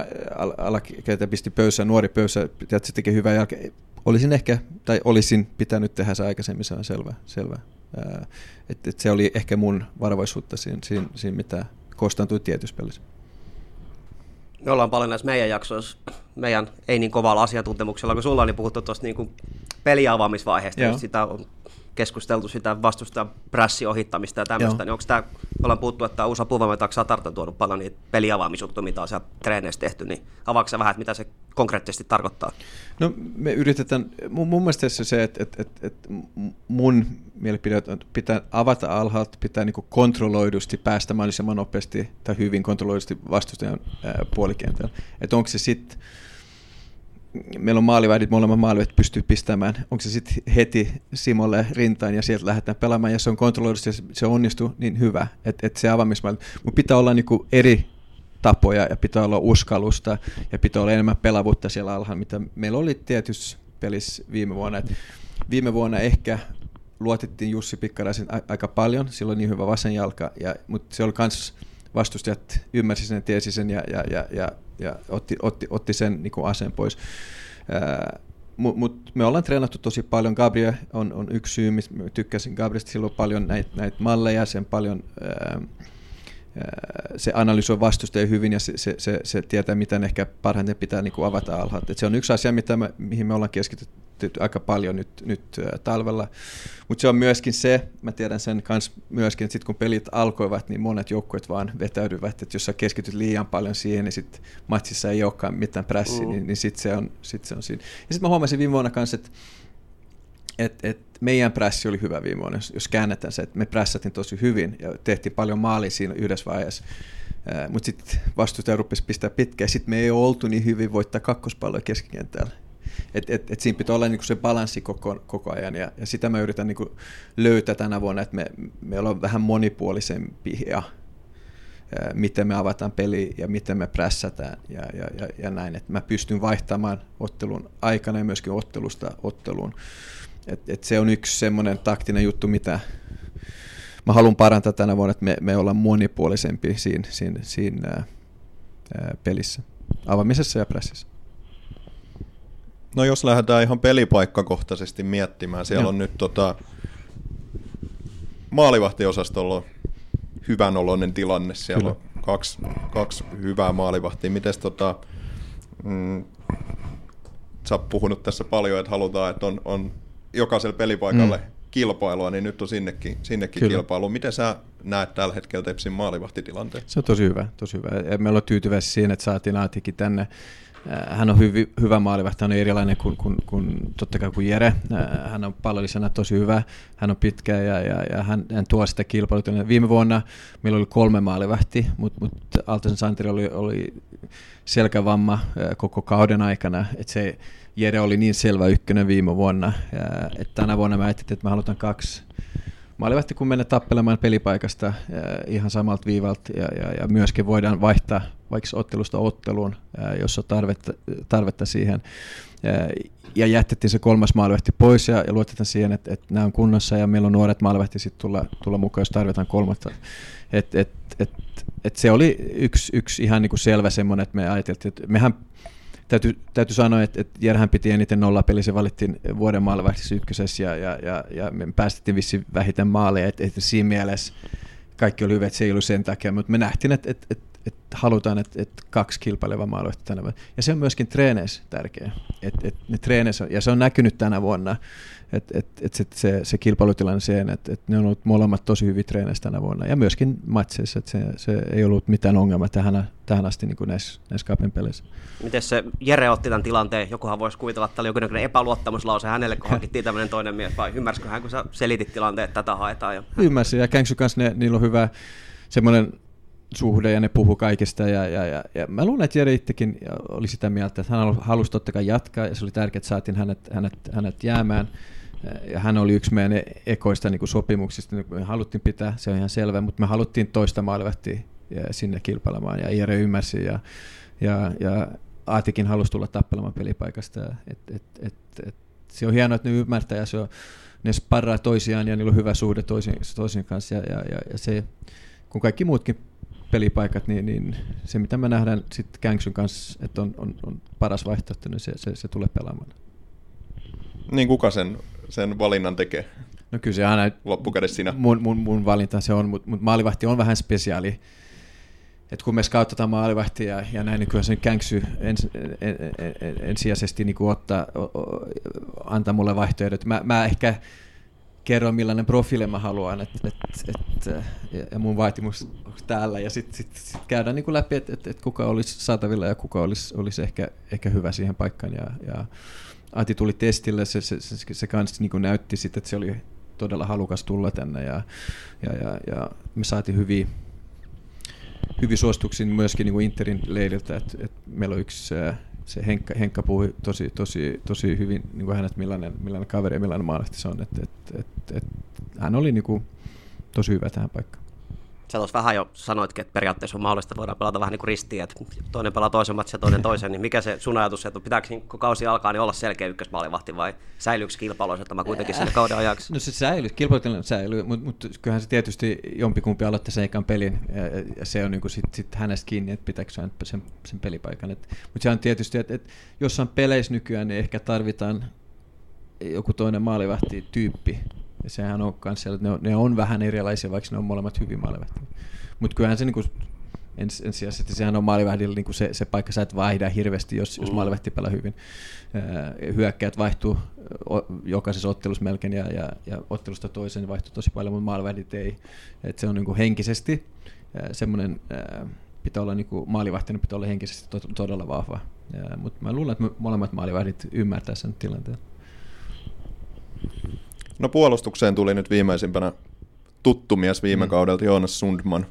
alakäytä pistin pöysää, nuori pöysää, ja se tekee hyvää jälkeen. Olisin pitänyt tehdä se aikaisemmin, se on selvä. Se oli ehkä mun varovaisuutta siinä mitä kostantui tietyssä pelissä. Me ollaan paljon näissä meidän jaksoissa, meidän ei niin kovalla asiantuntemuksella kuin sulla, niin puhuttu tuosta niin peliavaamisvaiheesta, just sitä on keskusteltu sitä vastustajan prässiohittamista ja tämmöistä, niin onko tämä, ollaan puhuttu, että Usa Puvametaksa Tartan tuonut paljon niitä peliavaamisjuttuja, mitä on siellä treeneissä tehty, niin avaako sä vähän, mitä se konkreettisesti tarkoittaa? No me yritetään, mun mielestä se, että mun mielipide pitää avata alhaalta, pitää niin kuin kontrolloidusti päästä mahdollisimman nopeasti tai hyvin kontrolloidusti vastustajan puolikentällä, että onko se sitten, meillä on maalivähdit, molemmat maalivähdit pystyy pistämään. Onko se sitten heti Simolle rintaan ja sieltä lähdetään pelaamaan ja se on kontrolloidusti ja se onnistuu, niin hyvä. Että se avaamismaali. Mutta pitää olla niinku eri tapoja ja pitää olla uskallusta ja pitää olla enemmän pelavuutta siellä alhaalla, mitä meillä oli tietyssä pelissä viime vuonna. Et viime vuonna ehkä luotettiin Jussi Pikkaraisen aika paljon, sillä oli niin hyvä vasen jalka, mutta se oli myös vastustajat ymmärsi sen, tiesi sen ja otti sen niin kuin aseen pois. Mutta me ollaan treenattu tosi paljon. Gabriel on yksi syy, missä tykkäsin Gabrielista. Sillä on paljon näitä malleja, sen paljon, se analysoi vastustajia hyvin ja se tietää, miten ehkä parhaiten pitää niin kuin avata alhaalta. Se on yksi asia, mihin me ollaan keskitytty aika paljon nyt talvella. Mutta se on myöskin se, mä tiedän sen kanssa myöskin, että sit kun pelit alkoivat, niin monet joukkueet vaan vetäydyvät. Että jos sä keskityt liian paljon siihen, niin sit matsissa ei olekaan mitään prässiä, niin sitten se on siinä. Ja sitten mä huomasin viime vuonna kanssa, että et meidän pressi oli hyvä viime vuonna, jos käännetään se, että me prässätin tosi hyvin ja tehtiin paljon maalia siinä yhdessä vaiheessa. Mutta sitten vastustaja rupesi pistää pitkään, sitten me ei ole oltu niin hyvin voittaa kakkospalloja keskikentällä. Et siinä pitää olla niinku se balanssi koko ajan, ja sitä mä yritän niinku löytää tänä vuonna, että me ollaan vähän monipuolisempia, miten me avataan peliä ja miten me prässätään ja näin. Et mä pystyn vaihtamaan ottelun aikana ja myöskin ottelusta otteluun. Et se on yksi semmoinen taktinen juttu, mitä mä haluan parantaa tänä vuonna, että me ollaan monipuolisempi siinä pelissä, avaamisessa ja prässissä. No jos lähdetään ihan pelipaikkakohtaisesti miettimään, siellä on nyt maalivahtiosastolla hyvän oloinen tilanne, siellä Kyllä. on kaksi hyvää maalivahtia. Mites sä oot puhunut tässä paljon, että halutaan, että on jokaiselle pelipaikalle kilpailua, niin nyt on sinnekin kilpailu. Miten sä näet tällä hetkellä Tepsin maalivahtitilanteen? Se on tosi hyvä. Me ollaan tyytyväisiä siihen, että saatiin Aatikin tänne. Hän on hyvä maalivahti, hän on erilainen kuin totta kai kuin Jere. Hän on pallollisena tosi hyvä, hän on pitkä ja hän tuo sitä kilpailutilannetta. Viime vuonna meillä oli 3 maalivahti, mutta Aaltosen Santeri oli selkävamma koko kauden aikana. Et se Jere oli niin selvä ykkönen viime vuonna. Et tänä vuonna mä ajattelin, että mä halutaan 2 maalivahtia, kun mennään tappelemaan pelipaikasta ihan samalta viivalta ja myöskin voidaan vaihtaa vaikka ottelusta otteluun, jos on tarvetta siihen. Ja jätettiin se 3. maalivahti pois ja luotetaan siihen, että nämä on kunnossa ja meillä on nuoret maalivahti sitten tulla mukaan, jos tarvitaan 3. Et se oli yksi ihan niinku selvä semmoinen, että me ajateltiin, että mehän täytyy sanoa, että Järhän piti eniten nollapeliä, valittiin vuoden maalivahdiksi ykkösessä ja me päästettiin vissiin vähiten maaleja. Että siinä mielessä kaikki oli hyvä, että se ei ollut sen takia, mutta me nähtiin, että halutaan, että 2 kilpailevaa maalivahtia tänä vuonna. Ja se on myöskin treeneissä tärkeä. Että ne treeneissä on, ja se on näkynyt tänä vuonna, että se kilpailutilanne siihen, että ne on ollut molemmat tosi hyviä treeneissä tänä vuonna. Ja myöskin matseissa, että se ei ollut mitään ongelmaa tähän asti niin kuin näissä Cupin peleissä. Miten se Jere otti tämän tilanteen? Jokuhan voisi kuvitella, että oli jokin epäluottamuslause hänelle, kun hankittiin tämmöinen toinen mies. Vai ymmärsikö hän, kun sä selitit tilanteen, että tätä haetaan? Ymmärsin, ja Kängsyn kanssa niillä on hyvä semmoinen suhde ja ne puhu kaikesta ja mä luulen, että Jere itsekin oli sitä mieltä, että hän halusi totta kai jatkaa ja se oli tärkeää, että saatiin hänet jäämään ja hän oli yksi meidän ekoista niin kuin sopimuksista, niin me haluttiin pitää, se on ihan selvä, mutta me haluttiin toista maalivahtia sinne kilpailemaan ja Jere ymmärsi ja Aatikin halusi tulla tappelemaan pelipaikasta, se on hienoa, että ne ymmärtää ja ne sparraa toisiaan ja niillä on hyvä suhde toisiin kanssa ja se, kun kaikki muutkin pelipaikat, niin se mitä me nähdään sitten Kängsyn kanssa, että on paras vaihtoehto, niin se tulee pelaamaan. Niin kuka sen valinnan tekee? No kyllä se aina loppukädessä sinä. Mun valinta se on, mutta maalivahti on vähän spesiaali. Et kun me scouttataan maalivahtia ja näin, niin kyllä se Kängsy ensisijaisesti niin antaa mulle vaihtoehdot. Mä ehkä kerron millainen profiili mä haluan ja mun vaatimus täällä ja sit käydään niin kuin läpi, että kuka olisi saatavilla ja kuka olisi ehkä hyvä siihen paikkaan ja Ati tuli testille, se kans niin kuin näytti sit, että se oli todella halukas tulla tänne ja me saatiin hyviä suosituksia myöskin niin kuin Interin leiriltä, että meillä on yksi se Henkka puhui tosi hyvin niin kuin hänet, millainen kaveri ja millainen maalahti se on. Hän oli niin kuin tosi hyvä tähän paikkaan. Sä tuossa vähän jo sanoitkin, että periaatteessa on mahdollista, että voidaan pelata vähän niin kuin ristiin, että toinen pelaa toisen matsin ja toinen toisen, niin mikä se sun ajatus, että pitääkö niin, kun kausi alkaa, niin olla selkeä ykkösmaalivahti vai säilyykö kilpailuissa tämä kuitenkin sen kauden ajaksi? No se kilpailutilanne säilyy, mutta kyllähän se tietysti jompikumpi aloittaa sen ekan pelin ja se on niin kuin sit hänestä kiinni, että pitääkö sen pelipaikan. Mutta se on tietysti, että jossain peleissä nykyään niin ehkä tarvitaan joku toinen maalivahti tyyppi. Ja sehän on myös sellainen, että ne on vähän erilaisia, vaikka ne on molemmat hyviä maalivahtia. Mutta kyllähän se niinku, ensisijaisesti sehän on maalivahdilla niinku se paikka, sä et vaihda hirveästi, jos maalivahti pelaa hyvin. Hyökkäät vaihtuu jokaisessa ottelussa melkein ja ottelusta toiseen vaihtuu tosi paljon, mutta maalivahdit ei. Et se on niinku henkisesti semmoinen, pitää olla niinku maalivahtina, pitää olla henkisesti todella vahva. Mutta mä luulen, että molemmat maalivahdit ymmärtää sen tilanteen. No puolustukseen tuli nyt viimeisimpänä tuttu mies viime kaudelta, Joonas Sundman.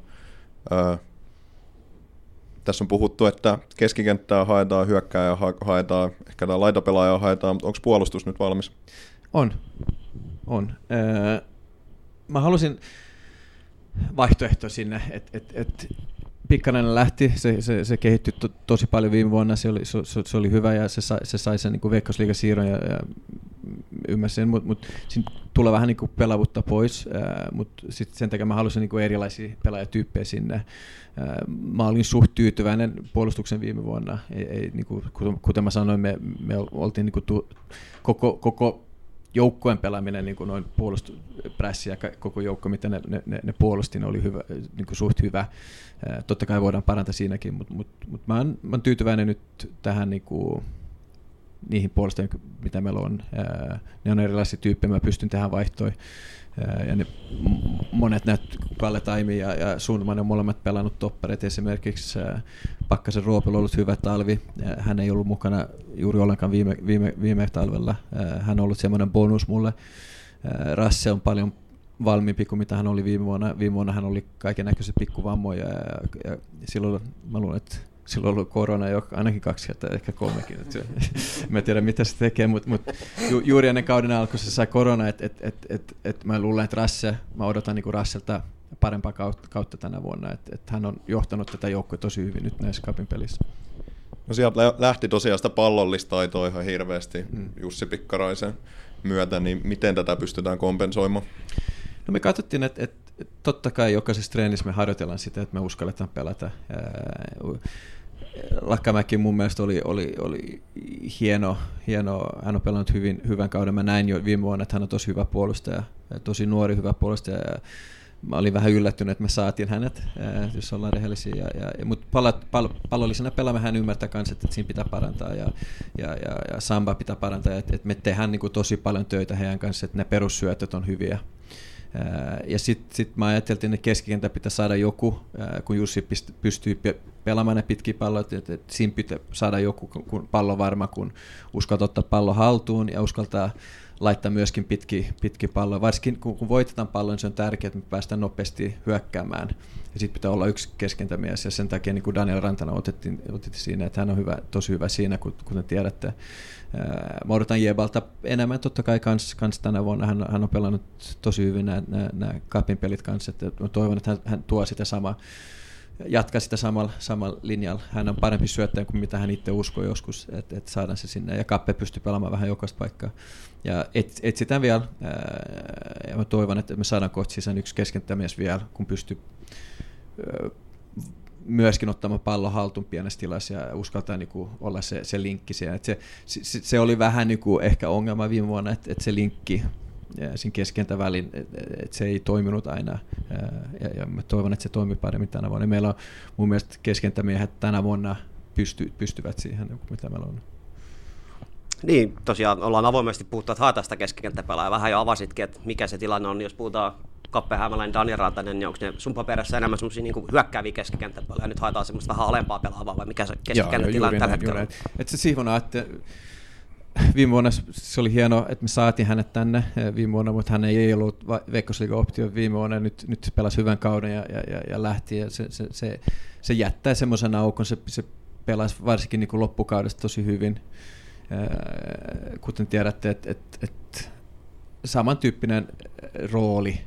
Tässä on puhuttu, että keskikenttää haetaan, hyökkääjää haetaan, ehkä tämä laitapelaaja haetaan, mutta onko puolustus nyt valmis? On. Mä halusin vaihtoehto sinne, että Pikkarainen lähti, se kehittyi tosi paljon viime vuonna, se oli hyvä ja se sai sen niin Veikkausliigan siirron ja ymmärsin sen, mutta siinä tulee vähän niin kuin pelaavuutta pois, mutta sitten sen takia mä halusin niin kuin erilaisia pelaajatyyppejä sinne. Mä olin suht tyytyväinen puolustuksen viime vuonna, ei, niin kuin, kuten mä sanoin, me oltiin niin kuin koko joukkojen pelaaminen, niin kuin noin puolustuspressi ja koko joukko, mitä ne puolusti, ne oli hyvä, niin kuin suht hyvä. Totta kai voidaan parantaa siinäkin, mutta mä oon tyytyväinen nyt tähän niin kuin niihin puolustajien, mitä meillä on. Ne on erilaisia tyyppejä, mä pystyn tähän vaihtoon. Ja ne monet näyt, Kalle Tammi ja Sundman, on molemmat pelannut toppareet. Esimerkiksi Pakkasen Roopilla on ollut hyvä talvi. Hän ei ollut mukana juuri ollenkaan viime talvella. Hän on ollut semmoinen bonus mulle. Rasse on paljon valmiimpi kuin mitä hän oli viime vuonna. Viime vuonna hän oli kaikennäköisiä pikkuvammoja ja silloin mä luulen, että silloin oli korona jo ainakin 2 tai ehkä 3. Mä en tiedä, mitä se tekee, mutta juuri ennen kauden alkuun se sai korona, että mä luulen, että mä odotan niin kuin Rasselta parempaa kautta tänä vuonna. Että hän on johtanut tätä joukkoa tosi hyvin nyt näissä Cupin pelissä. No sieltä lähti tosiaan sitä pallollistaitoa ihan hirveästi Jussi Pikkaraisen myötä, niin miten tätä pystytään kompensoimaan? No me katsottiin, että totta kai jokaisessa treenissä me harjoitellaan sitä, että me uskalletaan pelata. Lakkamäki mun mielestä oli hieno, hän on pelannut hyvän kauden. Mä näin jo viime vuonna, että hän on tosi hyvä puolustaja, tosi nuori hyvä puolustaja. Mä olin vähän yllättynyt, että me saatiin hänet, jos ollaan rehellisiä. Mutta pallollisena pelaamme hän ymmärtää myös, että siinä pitää parantaa ja samba pitää parantaa. Et me tehdään niin kuin tosi paljon töitä heidän kanssa, että ne perussyötöt on hyviä. Ja sitten mä ajattelin, että keskikentä pitää saada joku, kun Jussi pystyy pelaamaan ne pitkiä palloja, että siinä pitää saada joku kun pallo varma, kun uskaltaa ottaa pallo haltuun ja uskaltaa laittaa myöskin pitkiä palloja. Varsinkin kun voitetaan pallo, niin se on tärkeää, että me päästään nopeasti hyökkäämään. Ja sitten pitää olla yksi keskentämies ja sen takia niin kuin Daniel Rantanen otettiin siinä, että hän on hyvä, tosi hyvä siinä, kuten tiedätte. Mä odotan Jebalta enemmän totta kai kans tänä vuonna. Hän on pelannut tosi hyvin nämä Cupin pelit kanssa. Mä toivon, että hän tuo sitä samaa, jatkaa sitä samalla linjalla. Hän on parempi syöttäjä kuin mitä hän itse uskoo joskus, että saadaan se sinne. Ja Kappe pystyy pelaamaan vähän jokaista paikkaa. Ja etsitään vielä. Ja mä toivon, että me saadaan kohta sisään yksi keskenttämies vielä, kun pystyy myöskin ottamaan pallon haltuun pienessä tilassa ja uskaltaa niinku olla se linkki siellä. Et se oli vähän niinku ehkä ongelma viime vuonna, että se linkki siinä keskentä välin, että se ei toiminut aina. Ja mä toivon, että se toimii paremmin tänä vuonna. Meillä on mun mielestä keskentämiehet tänä vuonna pystyvät siihen, mitä meillä on. Niin, tosiaan ollaan avoimesti puhuttu, että haetaan sitä keskikenttäpelaa. Vähän jo avasitkin, että mikä se tilanne on, jos puhutaan Kappe Hämäläinen, Daniel Rantanen, niin onko ne sun paperissa enemmän semmoisia niin hyökkääviä keskikenttäpelaa ja nyt haetaan semmoista vähän alempaa pelaavaa vai mikä se keskikenttätilanne tällä hetkellä on? Että se Sihvona, että viime vuonna se oli hienoa, että me saatiin hänet tänne viime vuonna, mutta hän ei ollut Veikkausliiga-optio viime vuonna. Nyt se pelasi hyvän kauden ja lähti ja se jättää semmoisen aukon. Se pelasi varsinkin niin kuin loppukaudesta tosi hyvin. Kuten tiedätte, että samantyyppinen rooli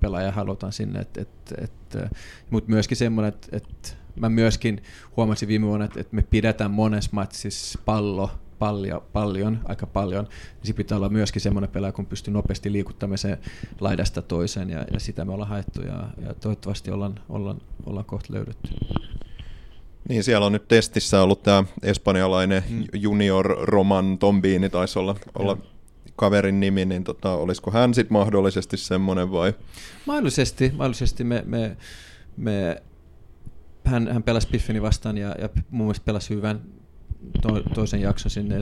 pelaaja halutaan sinne, mutta myöskin semmoinen, että mä myöskin huomasin viime vuonna, että me pidetään monessa matsissa aika paljon, niin se pitää olla myöskin semmoinen pelaaja, kun pystyy nopeasti liikuttamaan sen laidasta toiseen ja sitä me ollaan haettu ja toivottavasti ollaan kohta löydetty. Niin, siellä on nyt testissä ollut tämä espanjalainen junior Roman Tombini, taisi olla kaverin nimi, niin olisiko hän sitten mahdollisesti semmoinen vai? Mahdollisesti hän pelasi Piffini vastaan ja mun mielestä pelasi hyvän toisen jakson sinne.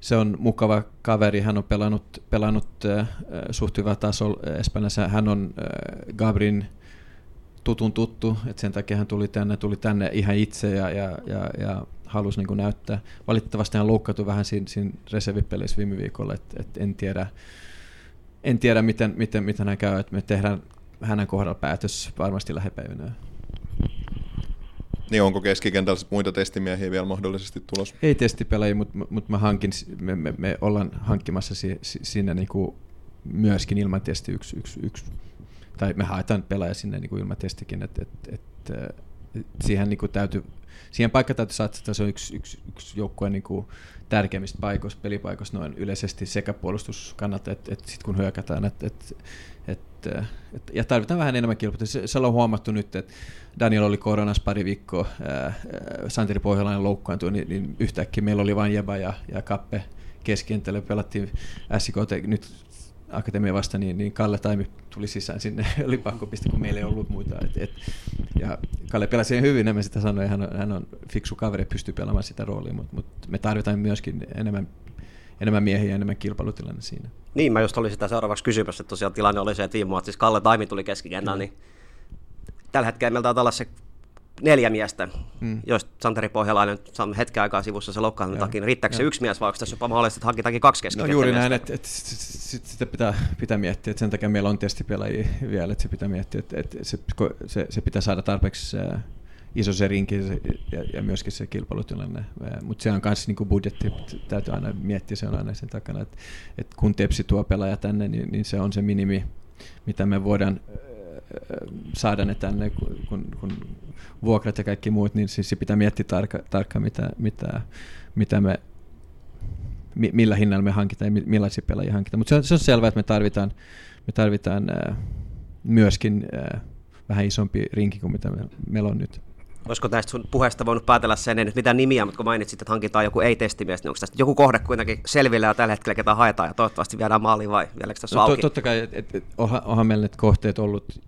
Se on mukava kaveri, hän on pelannut suht hyvä tasolla Espanjassa. Hän on Gabrielin tutun tuttu, että sen takia hän tuli tänne ihan itse ja halusi niin kuin näyttää. Valitettavasti hän loukkautui vähän siinä reservipeleissä viime viikolla, että en tiedä miten hän käy, että me tehdään hänen kohdalla päätös varmasti lähipäivinä. Niin, onko keskikentällä muita testimiehiä vielä mahdollisesti tulossa? Ei testipelejä, mutta me ollaan hankkimassa sinne niinku myöskin ilman testi yksi. Tai me haetaan pelaaja sinne niinku ilman testikin, et siihen niinku täytyy satsata, se on yksi joukkueen niinku tärkeimmistä paikoista, pelipaikoista noin yleisesti sekä puolustuskannalta että sit kun hyökätään, ja tarvitaan vähän enemmän kilpailuja. Se on huomattu nyt, että Daniel oli koronassa pari viikkoa, Santeri Pohjalainen loukkaantui, niin yhtäkkiä meillä oli vain Jeba ja Kappe keskikentällä, pelattiin SJK nyt akatemia vasta, niin Kalle Tammi tuli sisään sinne, oli pakko pistää, kun meillä ei ollut muita. Ja Kalle pelasi sen hyvin, en mä sitä sano, hän on fiksu kaveri, pystyy pelaamaan sitä roolia, mutta me tarvitaan myöskin enemmän miehiä ja enemmän kilpailutilanne siinä. Niin, mä just olin sitä seuraavaksi kysymässä, että tosiaan tilanne oli se, että siis Kalle Taimi tuli keskikentällä, niin tällä hetkellä meillä taitaa olla se 4 miestä, joista Santeri Pohjalainen on hetken aikaa sivussa se loukkaantunut takia. Riittääkö se yksi mies vai onko tässä jopa mahdollista, että hankitaankin 2 keskikentällä? No juuri näin, että sitä pitää miettiä, että sen takia meillä on testipelejä vielä, että se pitää miettiä, että se pitää saada tarpeeksi iso se rinki ja myöskin se kilpailutilanne, mutta se on myös niinku budjetti, täytyy aina miettiä, se on aina sen takana, että kun Tepsi tuo pelaaja tänne, niin se on se minimi, mitä me voidaan saada ne tänne, kun vuokrat ja kaikki muut, niin siis se pitää miettiä tarkkaan, mitä me, millä hinnalla me hankitaan ja millaisia pelaajia hankitaan, mutta se on selvää, että me tarvitaan myöskin vähän isompi rinki kuin mitä meillä on nyt. Olisiko tästä sun puheesta voinut päätellä sen, että mitä nimiä, mutta kun mainitsit, että hankitaan joku ei-testimies, niin onko tästä joku kohde kuitenkin selvillä ja tällä hetkellä, ketä haetaan ja toivottavasti viedään maaliin vai vieläkö tässä auki? Totta kai, onhan meillä nyt kohteet ollut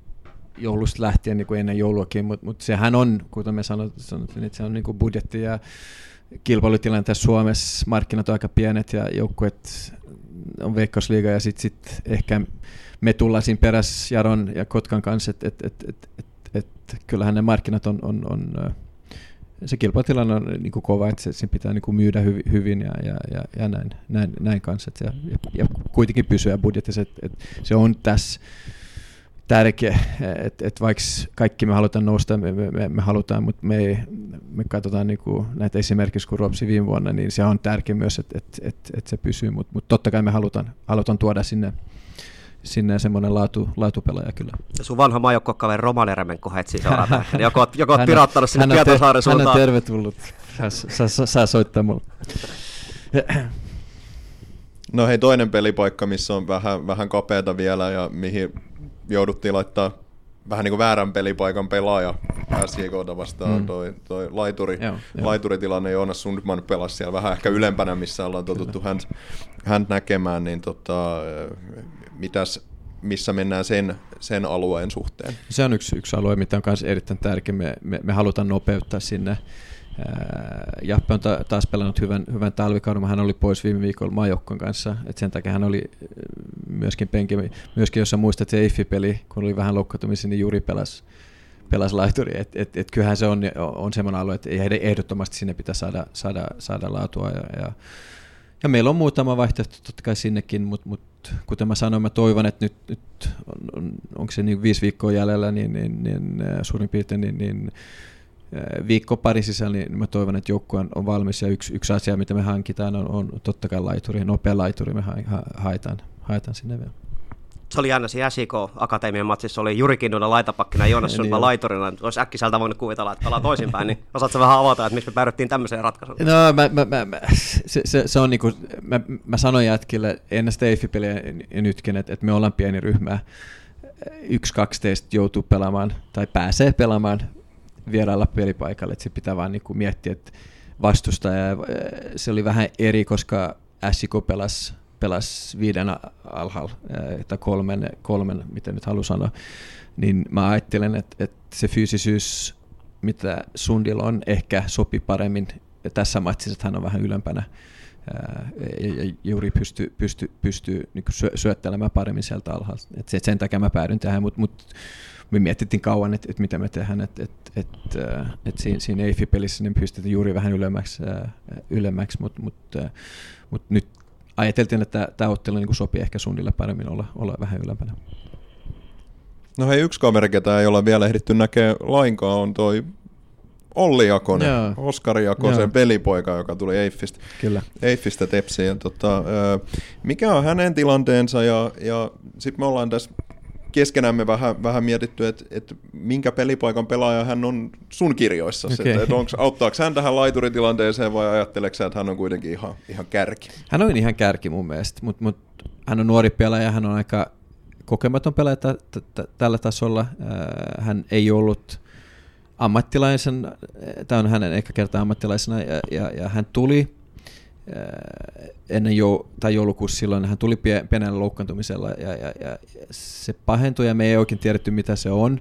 joulusta lähtien niin kuin ennen jouluakin, mutta sehän on, kuten me sanottiin, että se on niin kuin budjetti ja kilpailutilanteessa Suomessa, markkinat on aika pienet ja joukkueet on Veikkausliiga ja sitten ehkä me tullaan siinä perässä Jaron ja Kotkan kanssa, että kyllähän ne markkinat on se kilpailutilanne on niin kuin kova, että sen pitää niin kuin myydä hyvin ja näin kanssa, ja kuitenkin pysyä budjetissa, että se on tässä tärkeä, että vaikka kaikki me halutaan nousta, me halutaan, mutta me katsotaan niin kuin näitä esimerkiksi kun Ropsi viime vuonna, niin se on tärkeä myös, että se pysyy, mutta totta kai me halutaan tuoda sinne semmoinen laatupelaaja kyllä. Ja sun vanha maajoukkuekaveri Roman Erämenko hetsi seurataan, joko oot piraattanut sinne Pietarsaaren suuntaan. Hän on tervetullut, saa soittaa mulle. No hei, toinen pelipaikka, missä on vähän kapeata vielä ja mihin jouduttiin laittaa vähän niin kuin väärän pelipaikan pelaaja SJK:ta vastaan, toi laituritilanne Joonas Sundman pelasi siellä vähän ehkä ylempänä, missä ollaan totuttu hän näkemään, niin missä mennään sen alueen suhteen? Se on yksi alue, mitä on myös erittäin tärkeä. Me halutaan nopeuttaa sinne. Jappe on taas pelannut hyvän talvikauden. Hän oli pois viime viikolla maajoukkueen kanssa. Et sen takia hän oli myöskin penkillä. Myöskin jos muistat se EIF-peli, kun oli vähän loukkaantumisia, niin juuri pelasi laituri. Et kyllähän se on semmoinen alue, että ehdottomasti sinne pitää saada laatua. Ja meillä on muutama vaihtoehto totta kai sinnekin, mutta kuten mä sanoin, mä toivon, että nyt onko se niin 5 viikkoa jäljellä, niin suurin piirtein niin viikko pari sisällä, niin mä toivon, että joukkue on valmis. Ja yksi asia, mitä me hankitaan, on totta kai laituri, nopea laituri, me haetaan sinne vielä. Se oli aina se SJK Akatemian matsissa, oli Juri Kinnunen laitapakkina ja Joonas Sundman laiturina. Olisi äkkiseltä voinut kuvitella, että pelaa toisinpäin, niin osaatko vähän avata, että miksi me päädyttiin tämmöiseen ratkaisuun? No, se on niin kuin, mä sanoin jätkille ennen sitä EIF-peliä ja nytkin, että me ollaan pieni ryhmä. 1-2 teistä joutuu pelaamaan tai pääsee pelaamaan vierailla pelipaikalle. Että se pitää vaan niin kuin miettiä, että vastustaja. Se oli vähän eri, koska SJK pelasi 5 alhaalla tai 3, miten nyt haluan sanoa, niin mä ajattelen, että se fyysisyys, mitä Sundilla on, ehkä sopii paremmin tässä matsissa, että hän on vähän ylempänä ja juuri pystyy niin syöttelemään paremmin sieltä alhaalta. Et sen takia mä päädyin tähän, mutta me mietittiin kauan, että mitä me tehdään. Et siinä EIF-pelissä niin pystyttiin juuri vähän ylemmäksi, mutta nyt ajateltiin, että tämä ottelu niin sopii ehkä suunnilleen paremmin olla vähän ylempänä. No hei, yksi kaveri, ketä ei ole vielä ehditty näkemään lainkaan, on toi Olli Jakonen, jaa. Oskari Jakosen jaa. Pelipoika, joka tuli Eiffistä Tepsiin. Mikä on hänen tilanteensa? Ja sitten me ollaan tässä keskenämme vähän mietitty, että minkä pelipaikan pelaaja hän on sun kirjoissa. Okay. Auttaako hän tähän laituritilanteeseen vai ajatteleksä, että hän on kuitenkin ihan kärki? Hän on ihan kärki mun mielestä, mutta hän on nuori pelaaja, hän on aika kokematon pelaaja tällä tasolla. Hän ei ollut ammattilaisen, tämä on hänen ehkä kertaa ammattilaisena, ja hän tuli ennen joulukuussa silloin, hän tuli pienellä loukkaantumisella ja se pahentui ja me ei oikein tiedetty mitä se on.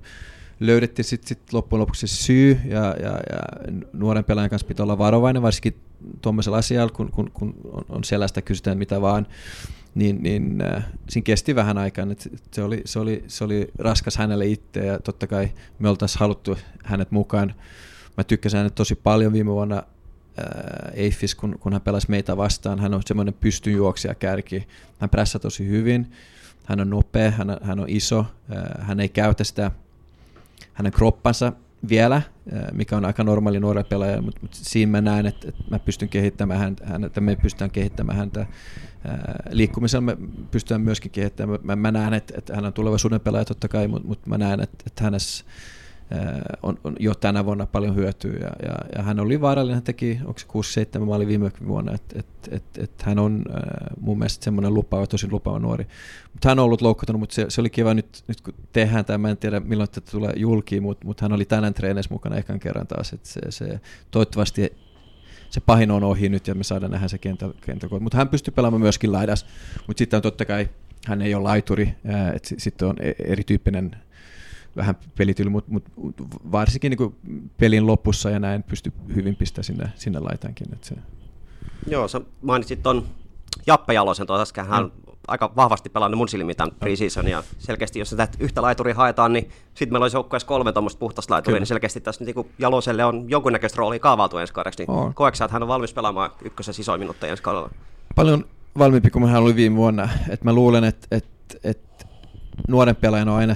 Löydettiin sitten loppujen lopuksi syy ja nuoren pelaajan kanssa pitää olla varovainen, varsinkin tuommoisella asialla, kun on sellaista kysytään mitä vaan. Niin siinä kesti vähän aikaa, että se oli raskas hänelle itse ja totta kai me oltaisiin haluttu hänet mukaan. Mä tykkäsin hänet tosi paljon viime vuonna EIFissä, kun hän pelasi meitä vastaan. Hän on semmoinen pystyjuoksija kärki, hän prässää tosi hyvin, hän on nopea, hän on iso, hän ei käytä sitä hänen kroppansa vielä, mikä on aika normaali nuori pelaaja, mutta siinä mä näen, että mä pystyn kehittämään häntä, me pystytään kehittämään häntä. Liikkumisella me pystytään myöskin kehittämään. Mä näen, että hän on tulevaisuuden pelaaja totta kai, mutta mä näen, että hänessä on jo tänä vuonna paljon hyötyä. Ja hän oli vaarallinen, hän teki, onko se 6-7 maali viime vuonna, että hän on mun mielestä semmoinen lupaava, tosi lupaava nuori. Mutta hän on ollut loukkaantunut, mutta se oli kiva nyt kun tehdään tämä, mä en tiedä milloin tätä tulee julkiin, mutta hän oli tänään treenissä mukana ekan kerran taas, että se toivottavasti se pahin on ohi nyt ja me saadaan nähdä se kentällä. Mutta hän pystyy pelaamaan myöskin laidassa, mutta sitten totta kai hän ei ole laituri, että sitten on erityyppinen vähän pelityyli, mutta varsinkin niin pelin lopussa ja näin pystyy hyvin pistämään sinne laitaankin. Se. Joo, sä mainitsit tuon Jappe Jalosen tuossa äsken, hän aika vahvasti pelannut mun silmiin tämän pre-season ja selkeästi jos sitä yhtä laituria haetaan, niin sitten meillä olisi joukkueessa 3 tuommoista puhtasta laituria, kyllä. Niin selkeästi tässä niin Jaloselle on jonkunnäköistä roolia kaavailtu ensi kaudeksi, niin koeksä, että hän on valmis pelaamaan ykkösessä isoja minuutteja ensi kaudella? Paljon valmiimpi kuin hän oli viime vuonna, että mä luulen, että nuoren pelaajan on aina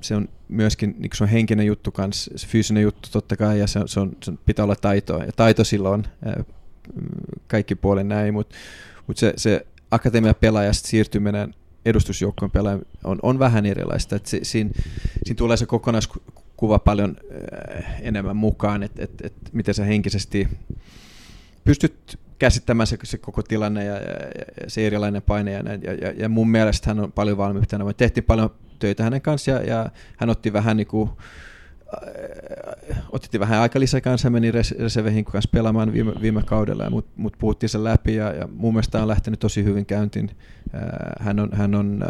se on myöskin niin se on henkinen juttu kanssa, se fyysinen juttu totta kai ja se pitää olla taitoa ja taito silloin kaikki puolen näin, mutta se akatemia pelaajasta siirtyminen edustusjoukkojen pelaajan on vähän erilaista. Siinä tulee se kokonaiskuva paljon enemmän mukaan, että miten sä henkisesti pystyt käsittämään se koko tilanne ja se erilainen paine. Ja mun mielestä hän on paljon valmiimpi tänä vuonna. Tehtiin paljon töitä hänen kanssaan ja hän otti vähän niin kuin otettiin vähän aikalisä kanssa, meni reserveihin kanssa pelaamaan viime kaudella, mutta puhuttiin sen läpi ja mun mielestä tämä on lähtenyt tosi hyvin käyntiin. Hän on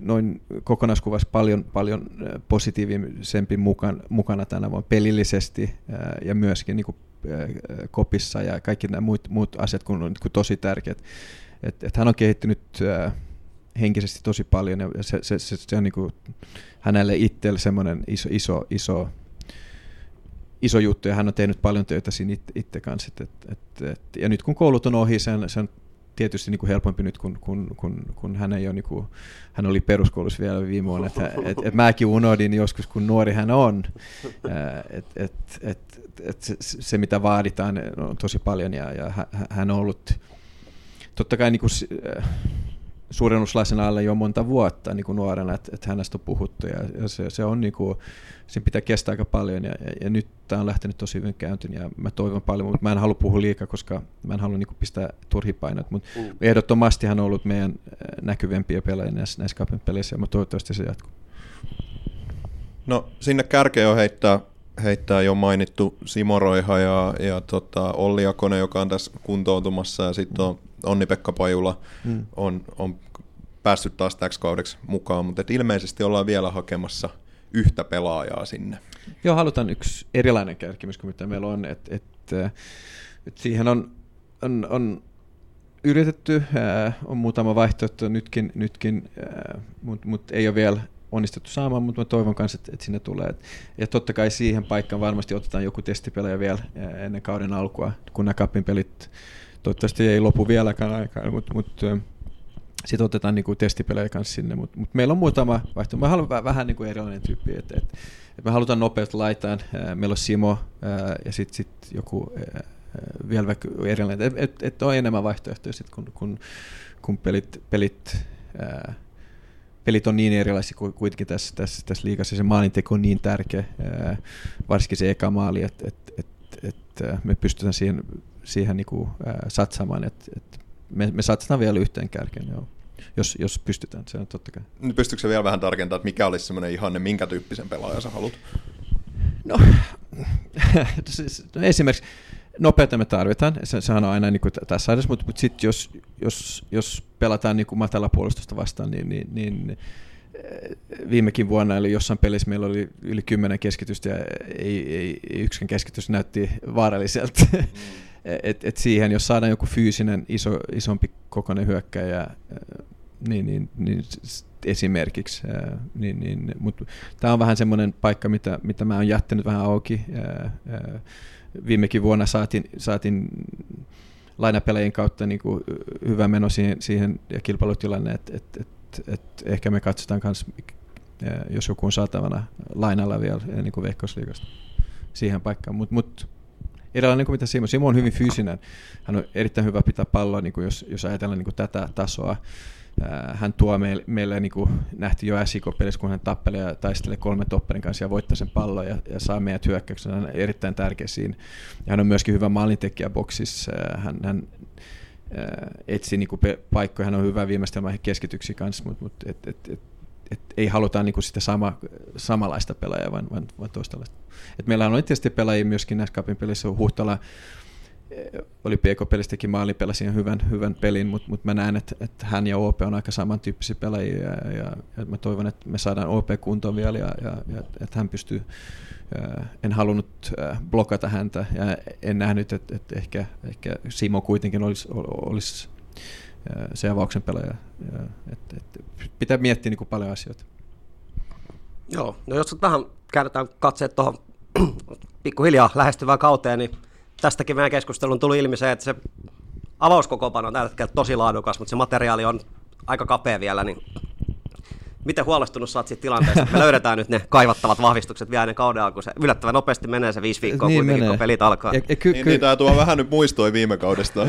noin kokonaiskuvassa paljon positiivisempi mukana tänä vuonna pelillisesti ja myöskin niin kuin kopissa ja kaikki nämä muut asiat kun on niin tosi tärkeät. Et hän on kehittynyt henkisesti tosi paljon ja se on niin kuin hänelle itselle semmoinen iso juttu ja hän on tehnyt paljon töitä siinä itse kanssa. Ja nyt kun koulut on ohi, se on tietysti niin kuin helpompi nyt, kun hän ei ole, niin kuin, hän oli peruskoulussa vielä viime vuonna. Et mäkin unohdin joskus, kun nuori hän on, se mitä vaaditaan on tosi paljon ja hän on ollut totta kai niin kuin, suurennuslaisen alle jo monta vuotta niin kuin nuorena, että hänestä on puhuttu ja se on niin kuin, siinä pitää kestää aika paljon ja nyt tämä on lähtenyt tosi hyvin käyntiin ja mä toivon paljon, mutta mä en halua puhua liikaa, koska mä en halua niin kuin pistää turhi painot, mutta ehdottomasti hän on ollut meidän näkyvämpiä pelaajia näissä Cupin peleissä ja mä toivottavasti se jatkuu. No sinne kärkeen on heittää jo mainittu Simo Roiha ja Olli Jakonen, joka on tässä kuntoutumassa ja sitten on Onni-Pekka Pajula on päässyt taas täksi kaudeksi mukaan, mutta ilmeisesti ollaan vielä hakemassa yhtä pelaajaa sinne. Joo, halutaan yksi erilainen kärkimys kuin mitä meillä on. Nyt siihen on yritetty, on muutama vaihtoehto nytkin mutta ei ole vielä onnistuttu saamaan, mutta mä toivon kanssa, että sinne tulee. Ja totta kai siihen paikkaan varmasti otetaan joku testipelejä vielä ennen kauden alkua, kun nämä Cupin pelit toivottavasti ei lopu vieläkään aikaan, mutta sitten otetaan niinku testipelejä kanssa sinne, mutta meillä on muutama vaihtoehto. Mä haluan vähän niinku erilainen tyyppi, että me halutaan nopeasti laitaan. Meillä on Simo ja sitten joku vielä erilainen, että on enemmän vaihtoehtoja sitten, kun pelit on niin erilaisia kuin kuitenkin tässä liigassa. Se maalinteko on niin tärkeä, varsinkin se eka maali, että me pystytään siihen niinku satsamaan, että me satsataan vielä yhteen kärkeen, joo. Jos pystytään, se on totta kai. Nyt pystytkö sä vielä vähän tarkentamaan, että mikä olisi semmoinen ihanne, minkä tyyppisen pelaajan sä haluat? No, esimerkiksi nopeutta me tarvitaan, sehän on aina niin kuin tässä aina, mutta sitten jos pelataan niin kuin matala puolustusta vastaan, niin viimekin vuonna, eli jossain pelissä meillä oli yli 10 keskitystä ja ei yksikään keskitys näytti vaaralliselta. Et siihen, jos saadaan joku fyysinen, isompi kokoinen hyökkäjä, niin esimerkiksi. Mutta tämä on vähän semmoinen paikka, mitä mä oon jättänyt vähän auki. Viimekin vuonna saatiin lainapelejien kautta niin kuin hyvä meno siihen ja kilpailutilanne, että ehkä me katsotaan myös, jos joku on saatavana lainalla vielä niin kuin Veikkausliigasta siihen paikkaan. Mut erilainen kuin mitä Simo on hyvin fyysinen. Hän on erittäin hyvä pitää palloa, niin kuin jos ajatellaan niin kuin tätä tasoa. Hän tuo meille niin kuin nähtiin jo SIK-pelissä, kun hän tappelee ja taistelee 3 topperin kanssa ja voittaa sen pallon ja saa meidät hyökkäyksen. Hän on erittäin tärkeä siinä. Ja hän on myöskin hyvä maalintekijä boksissa. Hän etsii niin kuin paikkoja. Hän on hyvä viimeistelmä keskityksiä kanssa, mutta ei haluta niin kuin sitä samanlaista pelaajaa, vaan toistallaista. Meillä on tietysti pelaajia myöskin näissä Cupin pelissä. Huhtala oli PK-pelistäkin maali, pelasi ihan hyvän pelin, mutta mä näen, että hän ja OP on aika samantyyppisiä pelaajia ja mä toivon, että me saadaan OP kuntoon vielä ja että hän pystyy. En halunnut blokata häntä ja en nähnyt, että ehkä Simo kuitenkin olisi se avauksen pelaaja. Pitää miettiä niin kuin paljon asioita. Joo, no jos vähän käännetään katseet tuohon pikkuhiljaa lähestyvään kauteen, niin tästäkin meidän keskustelun tuli ilmi se, että se avauskokoonpano on tällä hetkellä tosi laadukas, mutta se materiaali on aika kapea vielä, niin miten huolestunut sä oot siitä tilanteesta, että me löydetään nyt ne kaivattavat vahvistukset vielä ennen kauden alkuun? Se yllättävän nopeasti menee se 5 viikkoa niin kuitenkin, menee, kun pelit alkaa. Niin, tämä tuo vähän nyt muistoi viime kaudesta.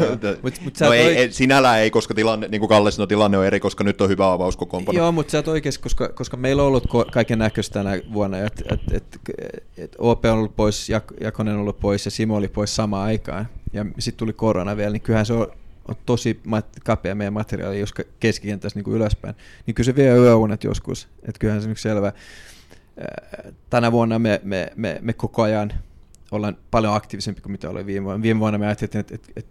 No ei, sinällään ei, koska tilanne, niin kuin Kalle sanoi, tilanne on eri, koska nyt on hyvä avauskokoonpano. Joo, mutta sä oot oikeassa, koska meillä on ollut kaiken näköistä tänä vuonna. OP on ollut pois, Jakonen on ollut pois ja Simo oli pois samaan aikaan. Ja sitten tuli korona vielä, niin kyllähän se on tosi kapea meidän materiaali, jos keskikentässä niin ylöspäin, niin kyllä se vie yöunet joskus. Että kyllähän se on selvä. Tänä vuonna me koko ajan ollaan paljon aktiivisempi kuin mitä oli viime vuonna. Viime vuonna me ajattelin, että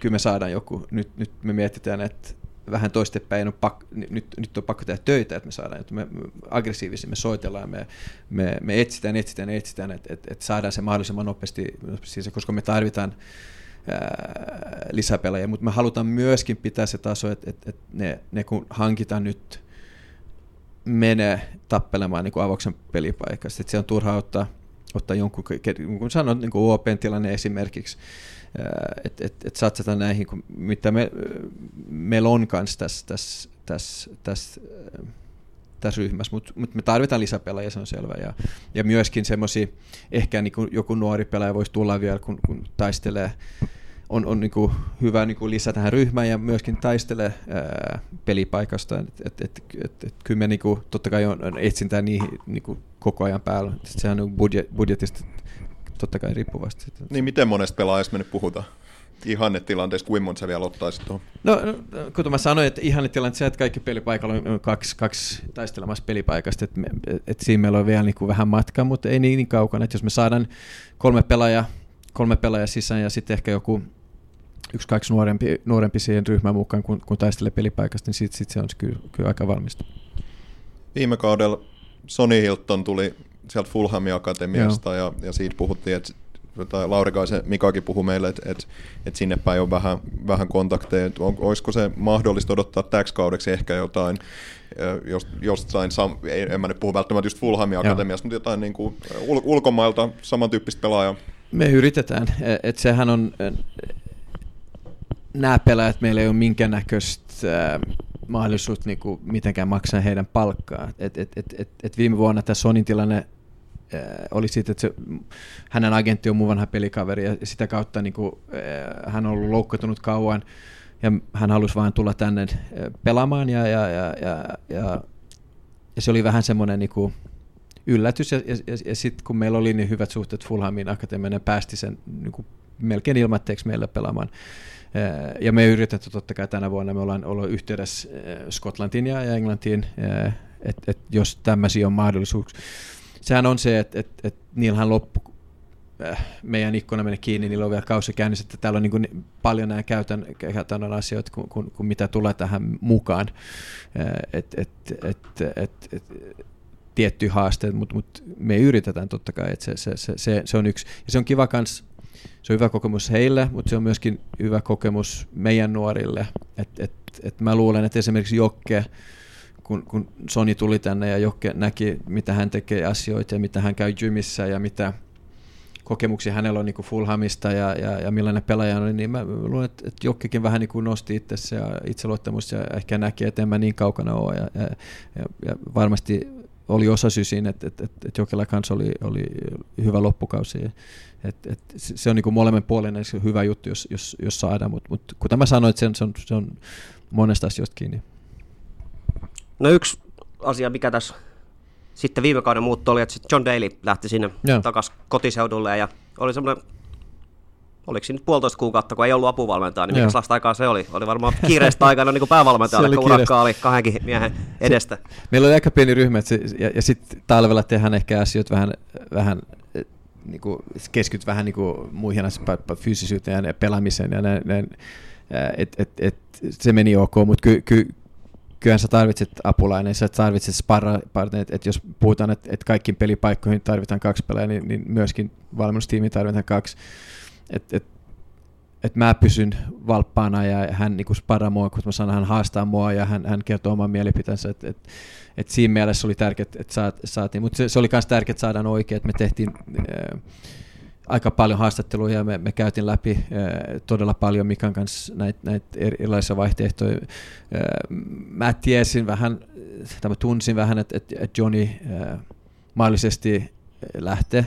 kyllä me saadaan joku. Nyt me mietitään, että vähän toistepäin nyt on pakko tehdä töitä, että me saadaan. Että me aggressiivisesti me soitellaan, me etsitään, että saadaan se mahdollisimman nopeasti, koska me tarvitaan lisäpelejä, mutta me halutaan myöskin pitää se taso, että ne kun hankitaan nyt menee tappelemaan niin kuin avauksen pelipaikasta. Että se on turhaa ottaa jonkun, kun sanon niin kuin OP:n tilanne esimerkiksi, että satsataan näihin, mitä meillä on kanssa tässä ryhmässä, mutta me tarvitaan lisäpelaajia, se on selvä. Ja myöskin semmoisia, ehkä niin kuin joku nuori pelaaja voisi tulla vielä, kun taistelee, on niin kuin hyvä niin kuin lisä tähän ryhmään ja myöskin taistelee pelipaikasta. Kyllä me niin kuin, totta kai on etsintää niihin niin kuin koko ajan päällä. Sehän on budjetista totta kai riippuvasti. Niin miten monesta pelaajasta me nyt puhutaan? Ihannetilanteessa, kuinka monta sä vielä ottaisit tuohon? No, kuten mä sanoin, että ihannetilanteessa, että kaikki pelipaikalla on kaksi taistelemassa pelipaikasta, että siinä meillä on vielä niin kuin vähän matkaa, mutta ei niin kaukana, että jos me saadaan kolme pelaajaa sisään ja sitten ehkä joku 1-2 nuorempi siihen ryhmään mukaan, kun taistelee pelipaikasta, niin sit se on kyllä aika valmista. Viime kaudella Sonny Hilton tuli sieltä Fulhamin akatemiasta ja siitä puhuttiin, että tai Laurikaisen Mikakin puhui meille, että sinne päin on vähän kontakteja. Olisiko se mahdollista odottaa täksi kaudeksi ehkä jotain, jostain, en mä nyt puhu välttämättä just Fulhamin akatemiasta, mutta jotain niin kuin ulkomailta samantyyppistä pelaajaa? Me yritetään, että sehän on, nämä pelaajat meillä ei ole minkäännäköistä mahdollisuutta niin kuin mitenkään maksaa heidän palkkaa. Et viime vuonna tämä Sonin tilanne oli siitä, että hänen agentti on mun vanha pelikaveri ja sitä kautta niin kuin, hän on ollut loukkaantunut kauan ja hän halusi vain tulla tänne pelaamaan ja se oli vähän semmoinen niin kuin yllätys ja sitten kun meillä oli niin hyvät suhteet Fulhamin akatemiaan, ne päästi sen niin kuin melkein ilmatteeksi meillä pelaamaan. Ja me yritetään totta kai tänä vuonna, me ollaan ollut yhteydessä Skotlantiin ja Englantiin, että et jos tämmöisiä on mahdollisuuksia. Sehän on se, että et niillähän loppu, meidän ikkuna meni kiinni, niillä on vielä kausi käynnissä, että täällä on niin kuin paljon nämä käytännön asioita, kun mitä tulee tähän mukaan, tietty haaste, mutta me yritetään totta kai, että se on yksi. Ja se on kiva kans. Se on hyvä kokemus heille, mutta se on myöskin hyvä kokemus meidän nuorille. Et mä luulen, että esimerkiksi Jokke, kun Sonny tuli tänne ja Jokke näki, mitä hän tekee asioita ja mitä hän käy gymissä ja mitä kokemuksia hänellä on niin kuin Fulhamista ja millainen pelaaja on, niin mä luulen, että Jokkekin vähän niin kuin nosti itsessä ja itseluottamusta ja ehkä näki, että en mä niin kaukana ole. Ja varmasti oli osa syy siinä, että Jokella kanssa oli hyvä loppukausi. Se on niin kuin molemmin puolinen hyvä juttu, jos saadaan, mutta kuten mä sanoin, että se on monesta asioista kiinni. No yksi asia, mikä tässä sitten viime kauden muutto oli, että John Daly lähti sinne takaisin kotiseudulle ja oli semmoinen, oliko siinä nyt 1,5 kuukautta, kun ei ollut apuvalmentajaa, niin mikä sellaista aikaa se oli? Oli varmaan kiireistä aikana niin kuin päävalmentajalle, kun urakkaa oli 2 miehen edestä. Meillä oli aika pieni ryhmä, ja sitten talvella tehdään ehkä asioita vähän niin kuin keskityt vähän niin kuin muihin asioihin, fyysisyyteen ja pelaamiseen, ja se meni ok, mutta kyllähän sä tarvitset apulainen, sä tarvitset sparrapartnerit, että jos puhutaan, että kaikkiin pelipaikkoihin tarvitaan 2 pelejä, niin myöskin valmennustiimiin tarvitaan 2. Että mä pysyn valppaana ja hän niin kuin sparraa mua, kun mä sanon, hän haastaa mua ja hän kertoo oman mielipiteensä. Et siinä mielessä oli tärkeää, että saatiin, mutta se oli myös tärkeää, että saadaan oikein, että me tehtiin aika paljon haastatteluja ja me käytiin läpi todella paljon Mikan kanssa näitä erilaisia vaihtoehtoja. Mä tiesin vähän, tai mä tunsin vähän, että Johnny mahdollisesti lähtee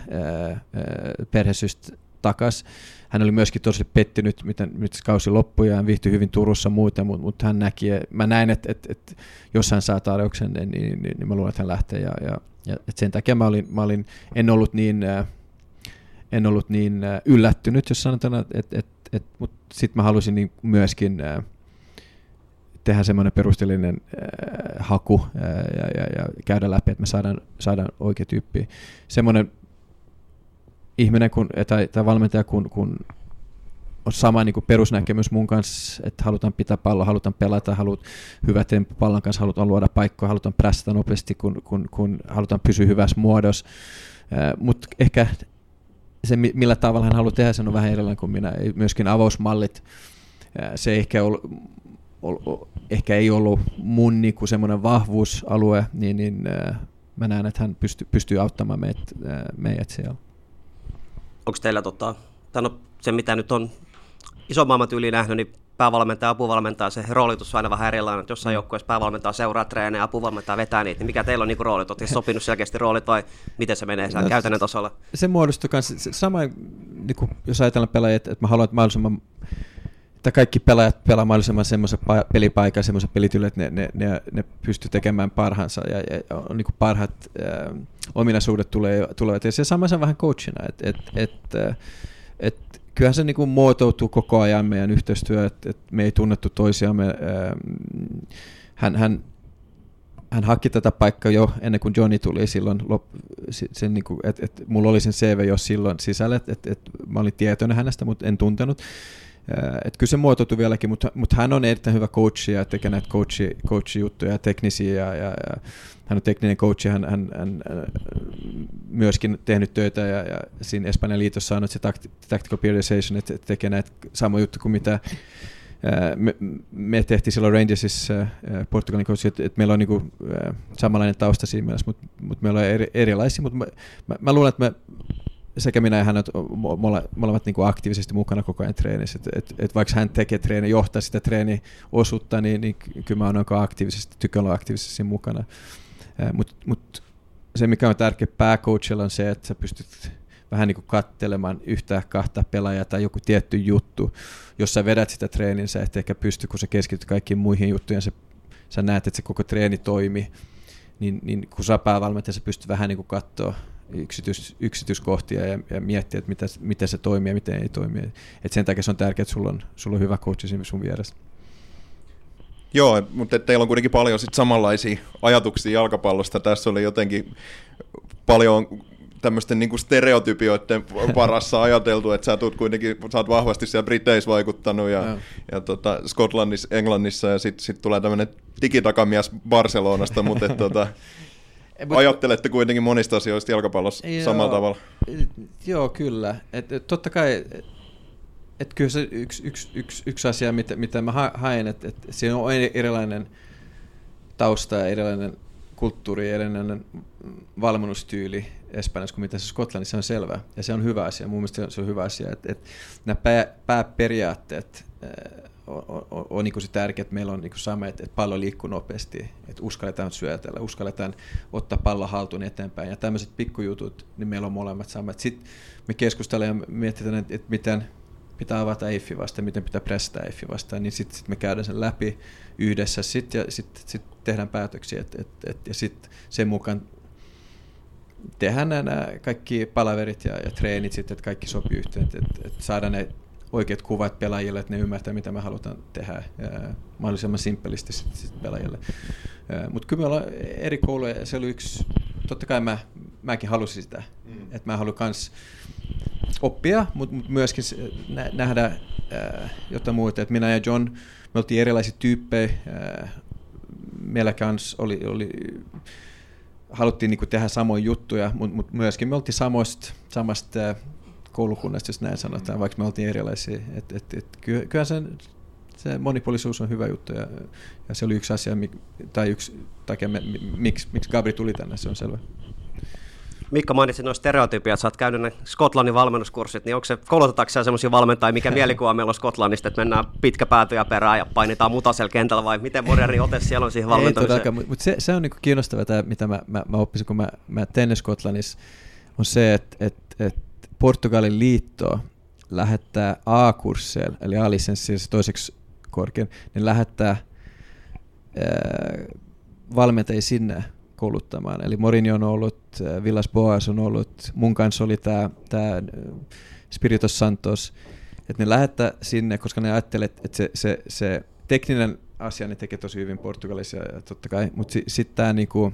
perhesystä takas. Hän oli myöskin tosi pettynyt, miten nyt kausi loppui ja hän viihtyi hyvin Turussa muuten, mutta hän näki, mä näin, että jos hän saa tarjouksen, niin mä luulen, että hän lähtee. Ja sen takia mä olin, en ollut niin yllättynyt, jos sanotaan, mutta sitten mä halusin niin myöskin tehdä semmoinen perusteellinen haku ja käydä läpi, että me saadaan oikea tyyppi. Semmoinen ihminen tai valmentaja, kun on sama niin kuin perusnäkemys mun kanssa, että halutaan pitää palloa, halutaan pelata, halutaan hyvä tempo pallon kanssa, halutaan luoda paikkoja, halutaan prässätä nopeasti, kun halutaan pysyä hyvässä muodossa. Mutta ehkä se, millä tavalla hän haluaa tehdä, se on vähän erilainen kuin minä. Myöskin avausmallit, se ehkä ei ollut mun niin kuin semmoinen vahvuusalue, niin mä näen, että hän pystyy auttamaan meidät siellä. Onko teillä se, mitä nyt on ison maailman tyyliin nähnyt, niin päävalmentaja ja apuvalmentaja, se roolitus on aina vähän erilainen, että jossain joukkueessa päävalmentaja seuraa treenejä, apuvalmentaja vetää niitä, niin mikä teillä on niin kuin roolit? Oletko sopinut selkeästi roolit vai miten se menee siellä käytännön tasolla? Se muodostuu myös sama, niin kuin jos ajatellaan pelaajia, että mä haluan, että mahdollisimman että kaikki pelaajat pelaa mahdollisimman semmoisen pelipaikan, semmoisen pelityyliin, että ne pystyy tekemään parhaansa ja on niin kuin parhaat ominaisuudet tulevat. Ja se samassa vähän coachina, että kyllähän se niin kuin muotoutuu koko ajan meidän yhteistyö, että me ei tunnettu toisiamme. Hän haki tätä paikkaa jo ennen kuin Johnny tuli silloin, niin että mulla oli sen CV jo silloin sisällä, että mä olin tietoinen hänestä, mutta en tuntenut. Että kyllä se muotoutui vieläkin, mutta hän on erittäin hyvä coachi ja tekee näitä coachijuttuja ja teknisiä. Ja hän on tekninen coachi, hän myöskin tehnyt töitä ja siinä Espanjan liitossa on se tactical periodization, että tekee näitä samoja juttuja kuin mitä me tehtiin silloin Rangersissa Portugalin coachi, että meillä on niinku samanlainen tausta siinä mielessä, mutta meillä on erilaisia, mutta mä luulen, että sekä minä ja hän molemmat niinku aktiivisesti mukana koko ajan treenissä, että vaikka hän tekee treeniä, johtaa sitä treeniosuutta, niin kyllä mä olen aktiivisesti, tykkään olla aktiivisesti siinä mukana. Mutta se, mikä on tärkeä pääcoachilla, on se, että sä pystyt vähän niin kuin katselemaan yhtä kahta pelaajaa tai joku tietty juttu. Jos sä vedät sitä treenin, sä et ehkä pysty, kun sä keskityt kaikkiin muihin juttuihin, sä näet, että se koko treeni toimii. Niin kun sä päävalmentaja, sä pystyt vähän niin kuin katsoa yksityiskohtia ja miettiä, että miten se toimii ja miten ei toimi. Et sen takia se on tärkeää, että sulla on hyvä coach esimerkiksi sun vieressä. Joo, mutta teillä on kuitenkin paljon sit samanlaisia ajatuksia jalkapallosta. Tässä oli jotenkin paljon tämmöisten niinku stereotypioiden varassa ajateltu, että sä oot vahvasti siellä Briteissä vaikuttanut ja Skotlannissa, Englannissa ja sit tulee tämmöinen digitakamies Barcelonasta, mutta ajattelette kuitenkin monista asioista jalkapallossa samalla tavalla. Joo, kyllä. Et totta kai. Että kyllä se yksi asia, mitä mä haen, että siinä on erilainen tausta, erilainen kulttuuri, erilainen valmennustyyli Espanjassa kuin mitä se Skotlannissa on selvää. Ja se on hyvä asia. Mun mielestä se on hyvä asia. Että nämä pääperiaatteet on niin kuin se tärkeää, että meillä on niin kuin sama, että pallo liikkuu nopeasti, että uskalletaan syötellä, uskalletaan ottaa pallon haltuun eteenpäin. Ja tämmöiset pikkujutut, niin meillä on molemmat samat. Sitten me keskustellaan ja mietitään, että miten pitää avata EIFiä vastaan, miten pitää pressata EIFiä vastaan, niin sitten me käydään sen läpi yhdessä ja sitten tehdään päätöksiä ja sitten sen mukaan tehdään nämä kaikki palaverit ja treenit sitten, että kaikki sopii yhteen, että saadaan ne oikeat kuvat pelaajille, että ne ymmärtää, mitä me halutaan tehdä mahdollisimman simppelisti sit pelaajille. Mutta kyllä me ollaan eri kouluja ja se oli yksi, totta kai mäkin halusin sitä, että mä haluan myös oppia, mutta myöskin nähdä jotain muuta. Et minä ja John, me oltiin erilaisia tyyppejä. Meillä kanssa haluttiin niinku tehdä samoja juttuja, mutta myöskin me oltiin samasta koulukunnasta, jos näin sanotaan, vaikka me oltiin erilaisia. Kyllähän se monipuolisuus on hyvä juttu ja se oli yksi asia, miksi Gabri tuli tänne, se on selvä. Mikko mainitsi noista stereotypioita, että sä oot käynyt ne Skotlannin valmennuskurssit, niin onko se, koulutetaanko siellä semmoisia valmentajia, mikä mielikuva meillä on Skotlannista, että mennään pitkä päätyjä perään ja painitaan mutasella kentällä, vai miten moderni ote siellä on siihen valmentamiseen? Mutta se on niinku kiinnostavaa, tämä, mitä mä oppisin, kun mä tein Skotlannissa, on se, että Portugalin liitto lähettää A-kursseilla, eli A-lisenssiä, se toiseksi korkein, niin lähettää valmentajia sinne kouluttamaan. Eli Mourinho on ollut, Villas Boas on ollut, mun kanssa oli tämä Espirito Santos, että ne lähettää sinne, koska ne ajattelee, että se tekninen asia ne tekee tosi hyvin Portugalissa ja totta kai, mutta sitten tämä niinku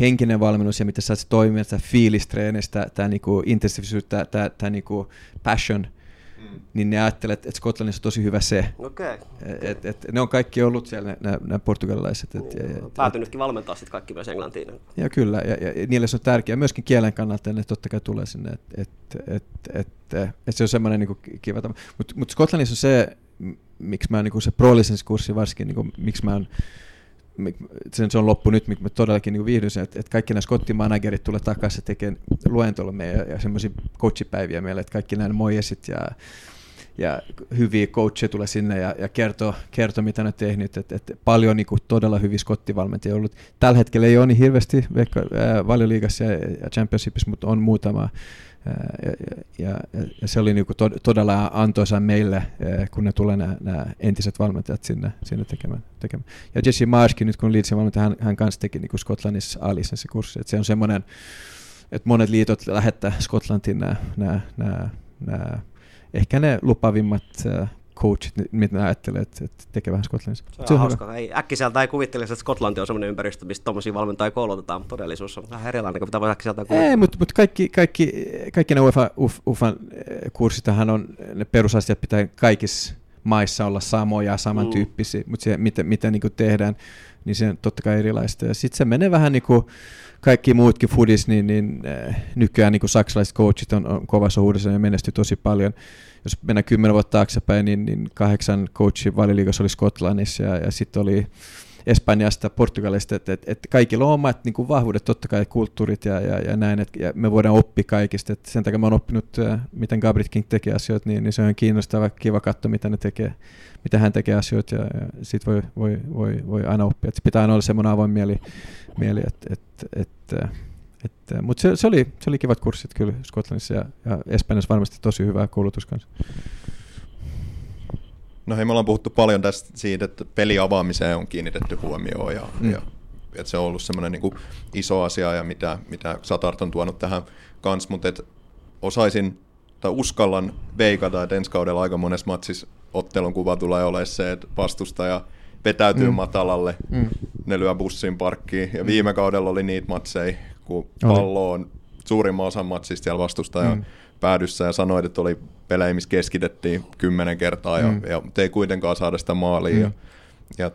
henkinen valmennus ja miten sä oot toimia, tämä fiilistreenis, tämä niinku intensiivisyys, tämä niinku passion, niin ne ajattelee, että Skotlannissa on tosi hyvä se. Okay. Et ne on kaikki ollut siellä, nämä portugalilaiset. Päätynytkin valmentaa sitten kaikki myös Englantiin. Ja kyllä, ja niille se on tärkeää. Myöskin kielen kannalta ne totta kai tulee sinne. Se on semmoinen niinku kiva. Mutta Skotlannissa on se, miksi mä niinku se pro-lisenskurssi varsinkin, niinku, miksi mä oon, se on loppu nyt, mä todellakin niin viihdyn sen, että kaikki nämä skottimanagerit tulee takaisin tekemään luentolla meidän ja semmoisia coachipäiviä meille, että kaikki nämä mojesit ja hyviä coacheja tulee sinne ja kertoo mitä ne on tehnyt, että paljon niin kuin, todella hyviä skottivalmentajia on ollut. Tällä hetkellä ei ole niin hirveästi Valioliigassa ja Championshipissa, mutta on muutama. Ja se oli niin kuin, todella antoisa meille, kun ne tulee nämä entiset valmentajat sinne tekemään. Ja Jesse Marshkin nyt kun Leedsin valmentaja, hän kanssa teki niin kuin Skotlannissa A-lisenssikurssi. Se on semmoinen, että monet liitot lähettää Skotlantiin nämä ehkä ne lupavimmat coachit, mitä ajattelee, että tekevähän Skotlannissa. Se on hauska. Äkkiseltä ei kuvittelisi, että Skotlanti on sellainen ympäristö, missä tuommoisia valmentajia koulutetaan, mutta todellisuus on vähän erilainen, kun pitää äkkiseltä kuvitella. Ei, mutta kaikki ne UEFAn kurssitahan on, ne perusasiat pitää kaikissa maissa olla samoja, samantyyppisiä, mutta se, mitä niin kuin tehdään, niin se on totta kai erilaista. Ja sitten se menee vähän niin kuin kaikki muutkin foodis, niin nykyään niin kuin saksalaiset coachit on kovassa uudessa ja menestyy tosi paljon. Jos mennään 10 vuotta taaksepäin, niin 8 coachin valiliigassa oli Skotlannissa ja sitten oli Espanjasta, Portugalista, että kaikilla on omat niin kuin vahvuudet, totta kai kulttuurit ja näin, ja me voidaan oppia kaikista. Et sen takia mä oon oppinut, miten Gabrielkin tekee asioita, niin se on kiinnostava, kiva katsoa, mitä hän tekee asioita, ja siitä voi aina oppia. Et pitää aina olla semmoinen avoin mieli mutta se oli kivat kurssit kyllä Skotlannissa ja Espanjassa varmasti tosi hyvää koulutus kanssa. No hei, me ollaan puhuttu paljon tästä siitä, että peliavaamiseen on kiinnitetty huomioon ja että se on ollut semmoinen niin kuin iso asia ja mitä Satart on tuonut tähän kanssa, mutta uskallan veikata, että ensi kaudella aika monessa matsissa ottelun kuva tulee olemaan se, että vastustaja vetäytyy matalalle, ne lyö bussin parkkiin ja viime kaudella oli niitä matseja, kun pallo on suurimman osan matsista siellä vastustaja päädyssä ja sanoit, että oli pelejä, missä keskitettiin 10 kertaa ja ei kuitenkaan saada sitä maalia. Ja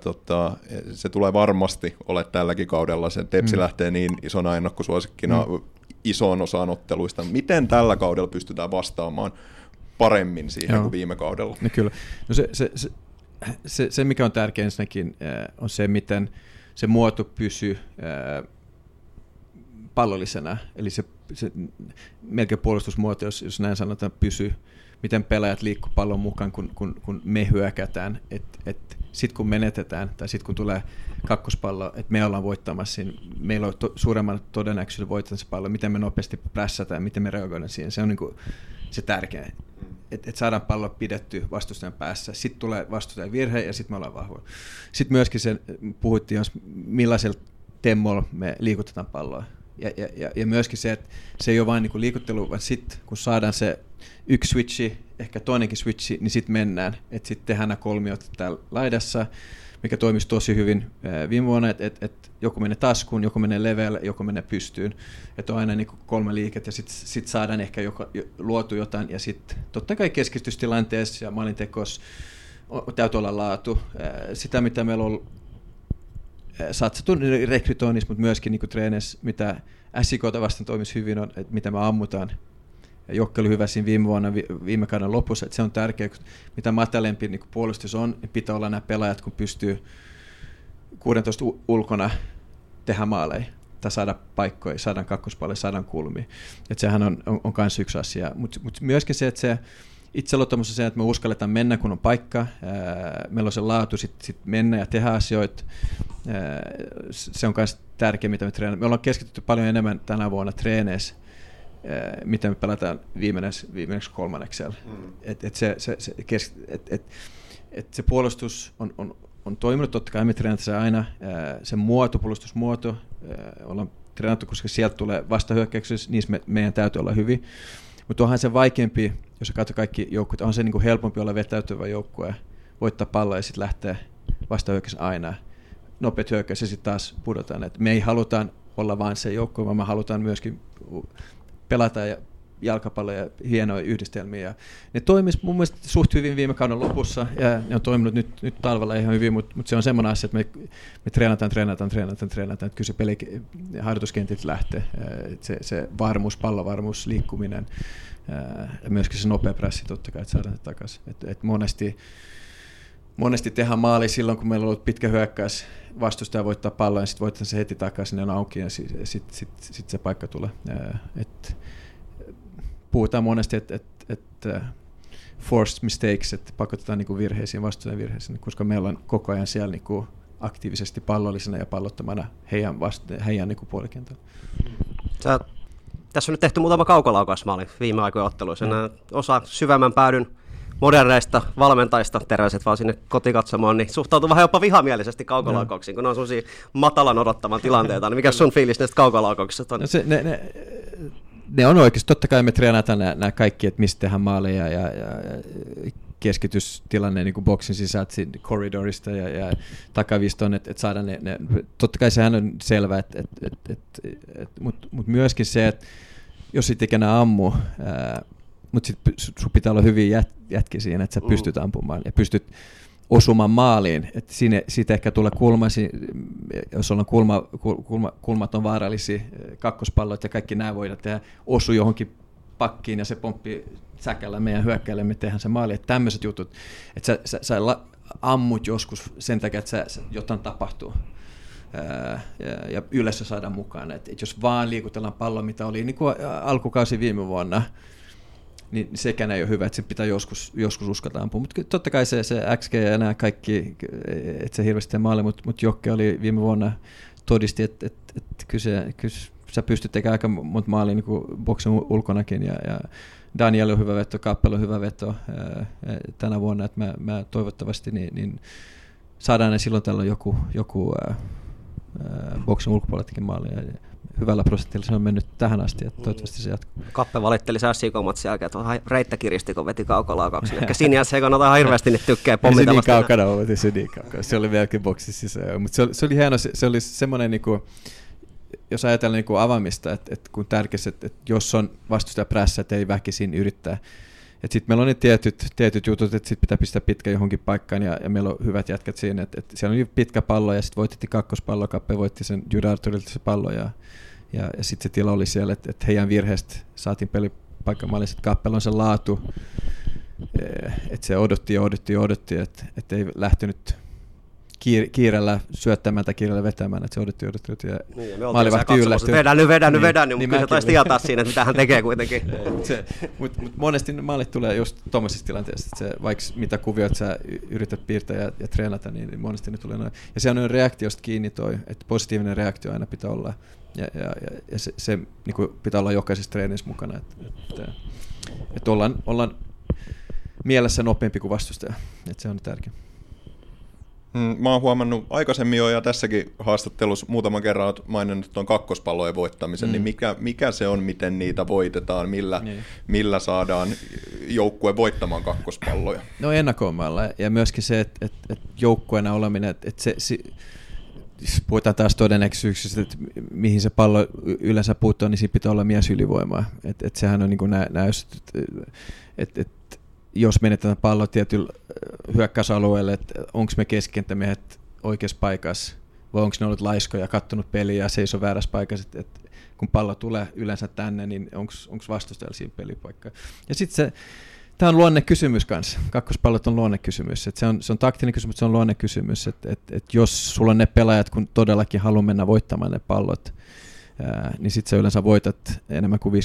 se tulee varmasti ole tälläkin kaudella. Se Tepsi lähtee niin isona ennakkosuosikkina isoon osaan otteluista. Miten tällä kaudella pystytään vastaamaan paremmin siihen kuin viime kaudella? No kyllä. No se mikä on tärkeä ensinnäkin, on se, miten se muoto pysyy pallollisena. Eli se melkein puolustusmuoto, jos näin sanotaan, pysyy, miten pelaajat liikkuu pallon mukaan, kun me hyökätään. Sitten kun menetetään tai sitten kun tulee kakkospallo, että me ollaan voittamassa, niin meillä on suuremman todennäköisyyden voittaa se pallo, miten me nopeasti prässätään, miten me reagoidaan siihen. Se on niin kuin se tärkeä, että saadaan pallo pidetty vastustajan päässä. Sitten tulee vastustajan virhe ja sitten me ollaan vahvoja. Sitten myöskin puhuttiin, millaisella temmolla me liikutetaan palloa. Ja myöskin se, että se ei ole vain niinku liikuttelu, vaan sitten kun saadaan se yksi switchi, ehkä toinenkin switchi, niin sitten mennään. Että sitten tehdään nämä kolmiot täällä laidassa, mikä toimisi tosi hyvin viime vuonna, että joku menee taskuun, joku menee leveälle, joku menee pystyyn. Että on aina niinku 3 liikettä ja sitten saadaan ehkä luotu jotain. Ja sitten totta kai keskitystilanteessa ja maalintekossa täytyy olla laatu. Sitä, mitä meillä on satsattu rekrytoinnissa, mutta myöskin niin treeneissä, mitä SIK:ta vastaan toimisi hyvin on, että mitä me ammutaan. Jokke oli hyvä siinä viime kauden lopussa, että se on tärkeää, mitä matalempi niin puolustus on, niin pitää olla nämä pelaajat, kun pystyy 16 ulkona tehdä maaleja tai saada paikkoja, saadaan kakkospalloja, saadaan kulmia. Että sehän on myös yksi asia, mutta myöskin se, että se itseluottamus on se, että me uskalletaan mennä, kun on paikka. Meillä on se laatu sit mennä ja tehdä asioita. Se on myös tärkeää, mitä me treenamme. Me ollaan keskitytty paljon enemmän tänä vuonna treeneissä, mitä me pelataan viimeiseksi kolmanneksella. Se puolustus on toiminut, totta kai me treenataan se aina. Se puolustusmuoto ollaan treenattu, koska sieltä tulee vastahyökkäyksessä, niissä meidän täytyy olla hyvin. Mutta onhan se vaikeampi, jos sä katsot kaikki joukkueet, on se niinku helpompi olla vetäytyvä joukkue, voittaa palloa ja sitten lähteä vastahyökkäyksessä aina. Nopeat hyökkäys ja sitten taas pudotaan. Et me ei halutaan olla vain se joukkue, vaan me halutaan myöskin pelata ja jalkapalloa ja hienoja yhdistelmiä. Ja ne toimisivat mun mielestä suht hyvin viime kauden lopussa ja ne on toiminut nyt talvella ihan hyvin, mutta se on semmoinen asia, että me treenataan. Että kyllä se harjoituskentit lähtee. Se varmuus, pallovarmuus, liikkuminen ja myöskin se nopea pressi totta kai, että saadaan se takaisin. Et monesti tehdään maali silloin, kun meillä on ollut pitkä hyökkäys, vastustaja voittaa pallon ja sitten voittaa se heti takaisin ja on auki ja sitten se paikka tulee. Puhutaan monesti, että forced mistakes, että pakotetaan niinku virheisiin, vastustajan virheisiin, koska meillä on koko ajan siellä niinku aktiivisesti pallollisena ja pallottamana heidän niinku puolikentällä. Tässä on nyt tehty muutama kaukolaukausmaali viime aikojen otteluissa. Osa syvemmän päädyn moderneista valmentajista, terveiset vaan sinne kotikatsomaan, niin suhtautuu vähän jopa vihamielisesti kaukolaukauksiin, kun ne on sellaisia matalan odottavan tilanteita. Niin mikä sun fiilis näistä kaukolaukauksista on? No ne on oikeasti. Totta kai me treenataan nämä kaikki, että mistä tehdään maaleja ja keskitystilanne niin kuin boksin sisältä korridorista ja takavistoon, että saada ne, totta kai sehän on selvä, mutta myöskin se, että jos sit ikinä ammu, mutta sitten sun pitää olla hyviä jätki siinä, että sä pystyt ampumaan ja pystyt osumaan maaliin, että siitä ehkä tulee kulmasi, jos ollaan kulmat on vaarallisia, kakkospallot ja kaikki nämä voidaan tehdä, osu johonkin pakkiin ja se pomppi säkällä meidän hyökkäille, me tehdään se maali, että tämmöiset jutut, että sä ammut joskus sen takia, että jotain tapahtuu ja yleensä saadaan mukaan, että jos vaan liikutellaan palloa, mitä oli niin kuin alkukausi viime vuonna, niin sekään ei ole hyvä, että sen pitää joskus uskata ampua. Mutta totta kai se XG ja nämä kaikki, että se hirveästi maali, mutta Jokke oli viime vuonna todisti, että kyllä sä pystyt tekemään aika monta maalia niin boksen ulkonakin. Ja Daniel on hyvä veto, Kappel on hyvä veto tänä vuonna, että mä toivottavasti niin saadaan ne silloin tällöin joku boksen ulkopuoleltakin maalia. Hyvällä prosentilla se on mennyt tähän asti, että toivottavasti se jatkuu. Kappe valitteli Sassi-komatsin jälkeen, että on reittä kiristi, kun veti kaukolaa kaksi. Ehkä sinänsä ei kannata hirveästi nyt tykkää pommitella. Se niin kaukana. Se oli vieläkin boksin sisään. Mutta se oli hieno, se oli semmoinen, niinku, jos ajatellaan niinku avaamista, että kun tärkeästi, että jos on vastustaja prässä, että ei väkisin yrittää. Sitten meillä on ne tietyt jutut, että sit pitää pistää pitkä johonkin paikkaan ja meillä on hyvät jätkät siinä. Et siellä oli pitkä pallo ja sitten voitettiin kakkospallo, Kappe voitti sen Jydarturilta se pallo ja sitten se tila oli siellä, että et heidän virheestä saatiin pelipaikkamaalliset, että Kappella on se laatu, että se odotti, että ei lähtenyt kiireellä syöttämään tai kiireellä vetämään, että se odotti ja maalivahti yllättyy. Vedännyt, mutta kyllä se taisi tietää siinä, että mitä hän tekee kuitenkin. Mutta monesti maalit tulee just tuommoisessa tilanteessa, että se, vaikka mitä kuviot sä yrität piirtää ja treenata, niin monesti ne tulee noin. Ja sehän on reaktiosta kiinni toi, että positiivinen reaktio aina pitää olla, ja se niin kuin pitää olla jokaisessa treenissä mukana, että ollaan mielessä nopeampi kuin vastustaja, että se on tärkeää. Mä oon huomannut aikaisemmin jo ja tässäkin haastattelussa muutaman kerran oot maininnut tuon kakkospallojen voittamisen, niin mikä se on, miten niitä voitetaan, millä saadaan joukkue voittamaan kakkospalloja? No ennakoimalla ja myöskin se, että joukkueena oleminen, että se puhutaan taas todennäköisyyksistä, että mihin se pallo yleensä puuttuu, niin siinä pitää olla miesylivoimaa, että sehän on niin kuin jos menetetään pallo tietyllä hyökkäysalueelle, että onko me keskikenttämiehet oikeassa paikassa vai onko ne ollut laiskoja, kattonut peliä ja seiso väärässä paikassa, että kun pallo tulee yleensä tänne, niin onko vastustajalla siinä pelipaikkaa. Ja sitten tämä on luonnekysymys kanssa, kakkospallot on luonnekysymys, että se on taktinen kysymys, mutta se on luonnekysymys, että jos sulla on ne pelaajat, kun todellakin haluaa mennä voittamaan ne pallot, niin sitten sä yleensä voitat enemmän kuin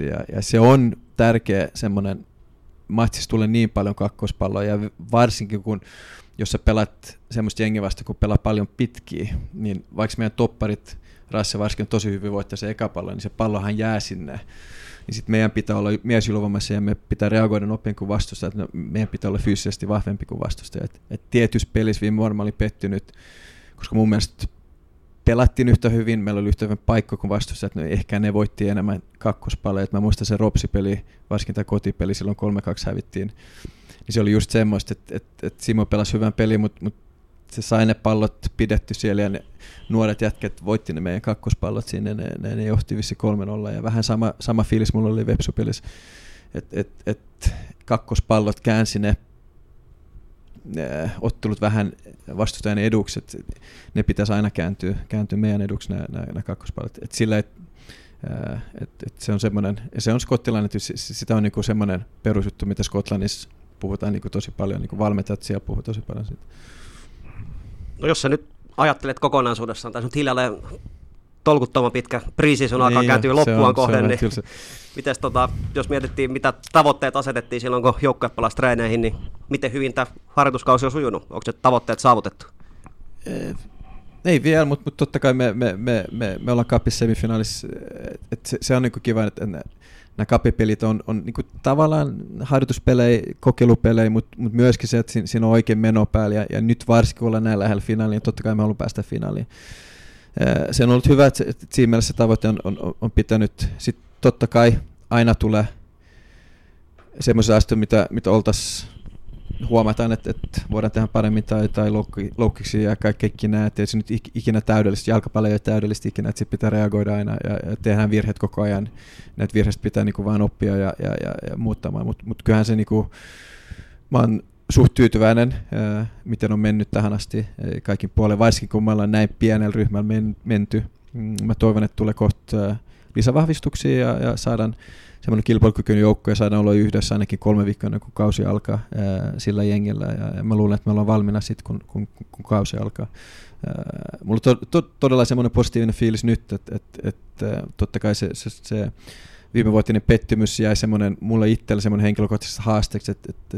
50%, ja se on tärkeä semmoinen, matsissa tulee niin paljon kakkospalloja ja varsinkin kun, jos sä pelat semmoista jengiä vasta, kun pelaa paljon pitkiä, niin vaikka meidän topparit, Rasse varsinkin on tosi hyvin voittaa se eka pallo, niin se pallohan jää sinne. Niin sit meidän pitää olla miesjulvamassa ja me pitää reagoida nopeammin kuin vastustaja, että meidän pitää olla fyysisesti vahvempi kuin vastustaja. Et tietyssä pelissä viime vuonna mä olin pettynyt, koska mun mielestä pelattiin yhtä hyvin, meillä oli yhtä hyvin paikka kuin vastustaja, että ehkä ne voitti enemmän kakkospalloja. Mä muistan se Ropsi-peli, varsinkin tämä kotipeli, silloin 3-2 hävittiin. Niin se oli just semmoista, että Simo pelasi hyvän pelin, mutta se sai ne pallot pidetty siellä ja ne nuoret jätket voitti ne meidän kakkospallot sinne, ne johti vissi 3-0 ja vähän sama fiilis mulla oli Vepsu-pelissä, että kakkospallot käänsi ne ottelut vähän vastustajan eduksi, että ne pitäisi aina kääntyä meidän eduksi nämä kakkospallot. Et sillä et se on semmoinen, ja se on Skotlannin, sitä on niinku semmoinen perusjuttu, mitä Skotlannissa puhutaan niinku tosi paljon, niinku valmentajat siellä puhuu tosi paljon siitä. No jos sä nyt ajattelet kokonaisuudessaan, tai nyt hiljalleen tolkuttoman pitkä pre-season alkaa kääntyy loppuaan kohden, niin mites, jos mietittiin, mitä tavoitteet asetettiin silloin, kun joukkue palasi treeneihin, niin miten hyvin tämä harjoituskausi on sujunut? Onko ne tavoitteet saavutettu? Ei vielä, mutta totta kai me ollaan Cupissa semifinaalissa. Se on niinku kiva, että nämä Cup-pelit on niinku tavallaan harjoituspelejä, kokeilupelejä, mutta myöskin se, että siinä on oikein meno päällä. Ja nyt varsinkin, kun ollaan näin lähellä finaaliin, totta kai me haluamme päästä finaaliin. Se on ollut hyvä, että siinä mielessä se tavoite on pitänyt. Sitten totta kai aina tulee semmoisia asioita, mitä oltaisiin huomataan, että voidaan tehdä paremmin tai loukkiksi ja kaikki ikinä, ettei se nyt ikinä täydellisesti, jalkapallo ei ole täydellisesti ikinä, että pitää reagoida aina ja tehdään virheet koko ajan. Näitä virheistä pitää niin kuin vaan oppia ja muuttamaan, mutta kyllähän se niin kuin, mä oon suht tyytyväinen, miten on mennyt tähän asti kaikin puolen, varsinkin kun me ollaan näin pienellä ryhmällä menty. Mä toivon, että tulee kohta lisävahvistuksia ja saadaan semmoinen kilpailukykyinen joukko ja saadaan olla yhdessä ainakin 3 viikkoa, kun kausi alkaa sillä jengillä. Ja mä luulen, että me ollaan valmiina sitten, kun kausi alkaa. Mulla on todella semmoinen positiivinen fiilis nyt, että totta kai se viimevuotinen pettymys jäi semmoinen, mulle itsellä semmoinen henkilökohtaisesti haasteeksi, että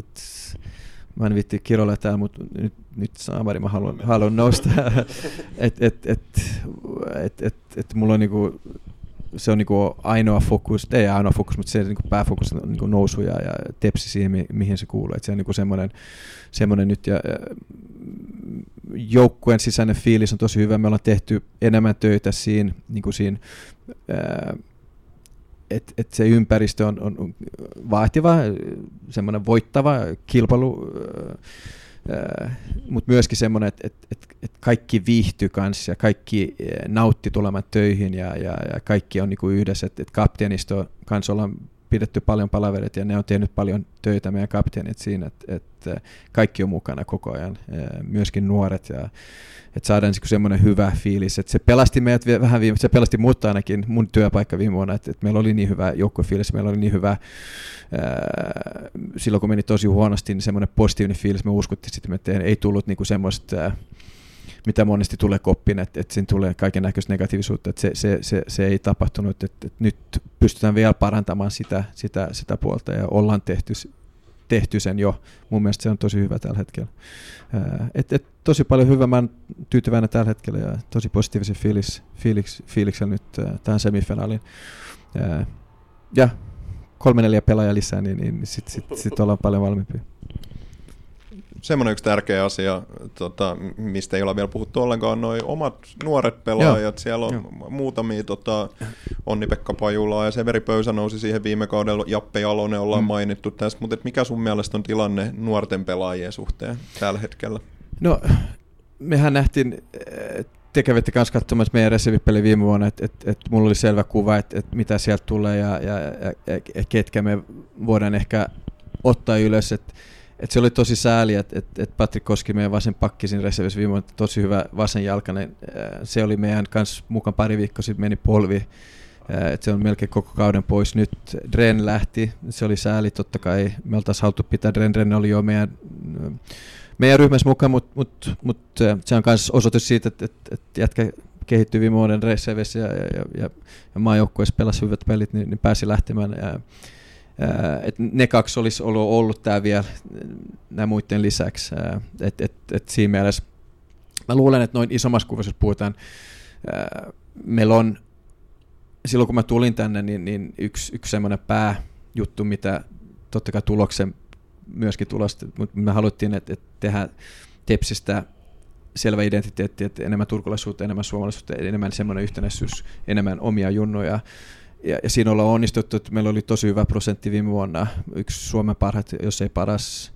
mä en viitti kiroilla täällä, mutta nyt saamari mä haluan nousta. Et mulla on niinku, se on niinku ainoa fokus, ei ainoa fokus, mutta se on niinku pääfokus on niinku nousu ja tepsi siihen, mihin se kuuluu. Et se on niinku semmoinen nyt ja joukkueen sisäinen fiilis on tosi hyvä. Me ollaan tehty enemmän töitä siinä, niinku siinä että se ympäristö on vaativa, semmoinen voittava kilpailu, mutta myöskin semmoinen, että kaikki viihtyi kanssa ja kaikki nautti tulemaan töihin ja kaikki on niinku yhdessä, että kapteenisto kanssa ollaan pidetty paljon palaverit ja ne on tehnyt paljon töitä meidän kapteenit siinä, että kaikki on mukana koko ajan, myöskin nuoret, ja että saadaan semmoinen hyvä fiilis, että se pelasti meidät vähän viime, se pelasti mut ainakin, mun työpaikka viime vuonna, että meillä oli niin hyvä joukkofiilis, meillä oli niin hyvä, silloin kun meni tosi huonosti, niin semmoinen positiivinen fiilis, me uskottiin sitten, että ei tullut niinku semmoista, mitä monesti tulee koppiin, että siinä tulee kaiken näköistä negatiivisuutta, että se ei tapahtunut, että nyt pystytään vielä parantamaan sitä puolta ja ollaan tehty sen jo. Mun mielestä se on tosi hyvä tällä hetkellä. Et tosi paljon hyvä, mä oon tyytyväinen tällä hetkellä ja tosi positiivisen fiiliksellä nyt tähän semifinaaliin. Ja 3-4 pelaajaa lisää, niin sit ollaan paljon valmiimpia. Semmoinen yksi tärkeä asia, mistä ei ole vielä puhuttu ollenkaan, on nuo omat nuoret pelaajat. Joo. Siellä on muutamia, Onni-Pekka Pajulaa ja Severi Pöysä nousi siihen viime kaudella, Jappe Jalonen ollaan mainittu tässä, mutta mikä sun mielestä on tilanne nuorten pelaajien suhteen tällä hetkellä? No, mehän nähtiin tekevätti kanssa katsomassa meidän resivipeli viime vuonna, että mulla oli selvä kuva, että mitä sieltä tulee ja ketkä me voidaan ehkä ottaa ylös, että se oli tosi sääli, että Patrik Koski, meidän vasen pakki siinä reservissä viime vuonna, tosi hyvä vasenjalkainen. Se oli meidän kanssa mukaan pari viikkoa sitten, meni polvi. Se on melkein koko kauden pois nyt. Dren lähti, se oli sääli totta kai. Me oltaisiin haluttu pitää Dren oli jo meidän ryhmässä mukaan, mutta se on myös osoitus siitä, että jätkä kehittyi viime vuoden reservissä ja maajoukkueessa pelasi hyvät pelit, niin pääsi lähtemään. Et ne kaksi olisi ollut tää vielä nämä muiden lisäksi. Et siinä mielessä mä luulen, että noin isommassa kuvassa, jos puhutaan, meillä on, silloin kun mä tulin tänne, niin yksi semmoinen pääjuttu, mitä totta kai tuloksen myöskin tulosta, mutta me haluttiin, että tehdään Tepsistä selvä identiteetti, että enemmän turkulaisuutta, enemmän suomalaisuutta, enemmän semmoinen yhtenäisyys, enemmän omia junnoja. Ja siinä ollaan onnistuttu, että meillä oli tosi hyvä prosentti viime vuonna, yksi Suomen parhaat, jos ei paras.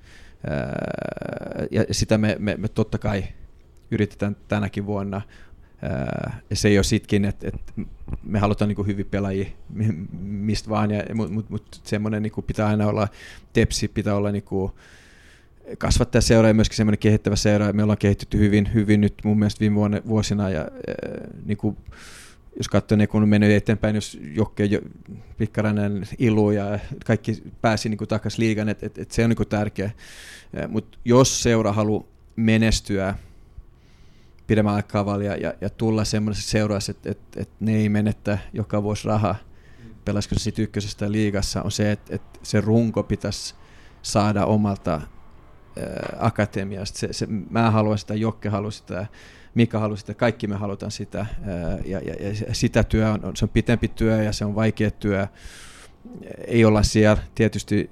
Ja sitä me totta kai yritetään tänäkin vuonna. Ja se ei ole sitkin, että me halutaan niinku hyviä pelaajia mistä vaan, mutta semmoinen niinku pitää aina olla tepsi, pitää olla niinku kasvattaa seuraa ja myöskin semmoinen kehittävä seuraa. Me ollaan kehitetty hyvin nyt mun mielestä viime vuosina ja niinku... Jos katsoo, ne kun on mennyt eteenpäin, jos Jokke, Pikkarainen, Ilu ja kaikki pääsi niin takaisin liigaan, että se on niin tärkeä. Mutta jos seura haluaa menestyä pidemmän aikaa ja tulla semmoisessa seuraassa, että ne ei menettä joka vuosi rahaa, pelaisiko se sitten ykkösestä liigassa, on se, että se runko pitäisi saada omalta akatemiasta. Mä haluan sitä, Jokke haluaa sitä. Mika haluaa sitä, kaikki me halutaan sitä, ja sitä työ on, se on pitempi työ ja se on vaikea työ, ei olla siellä tietysti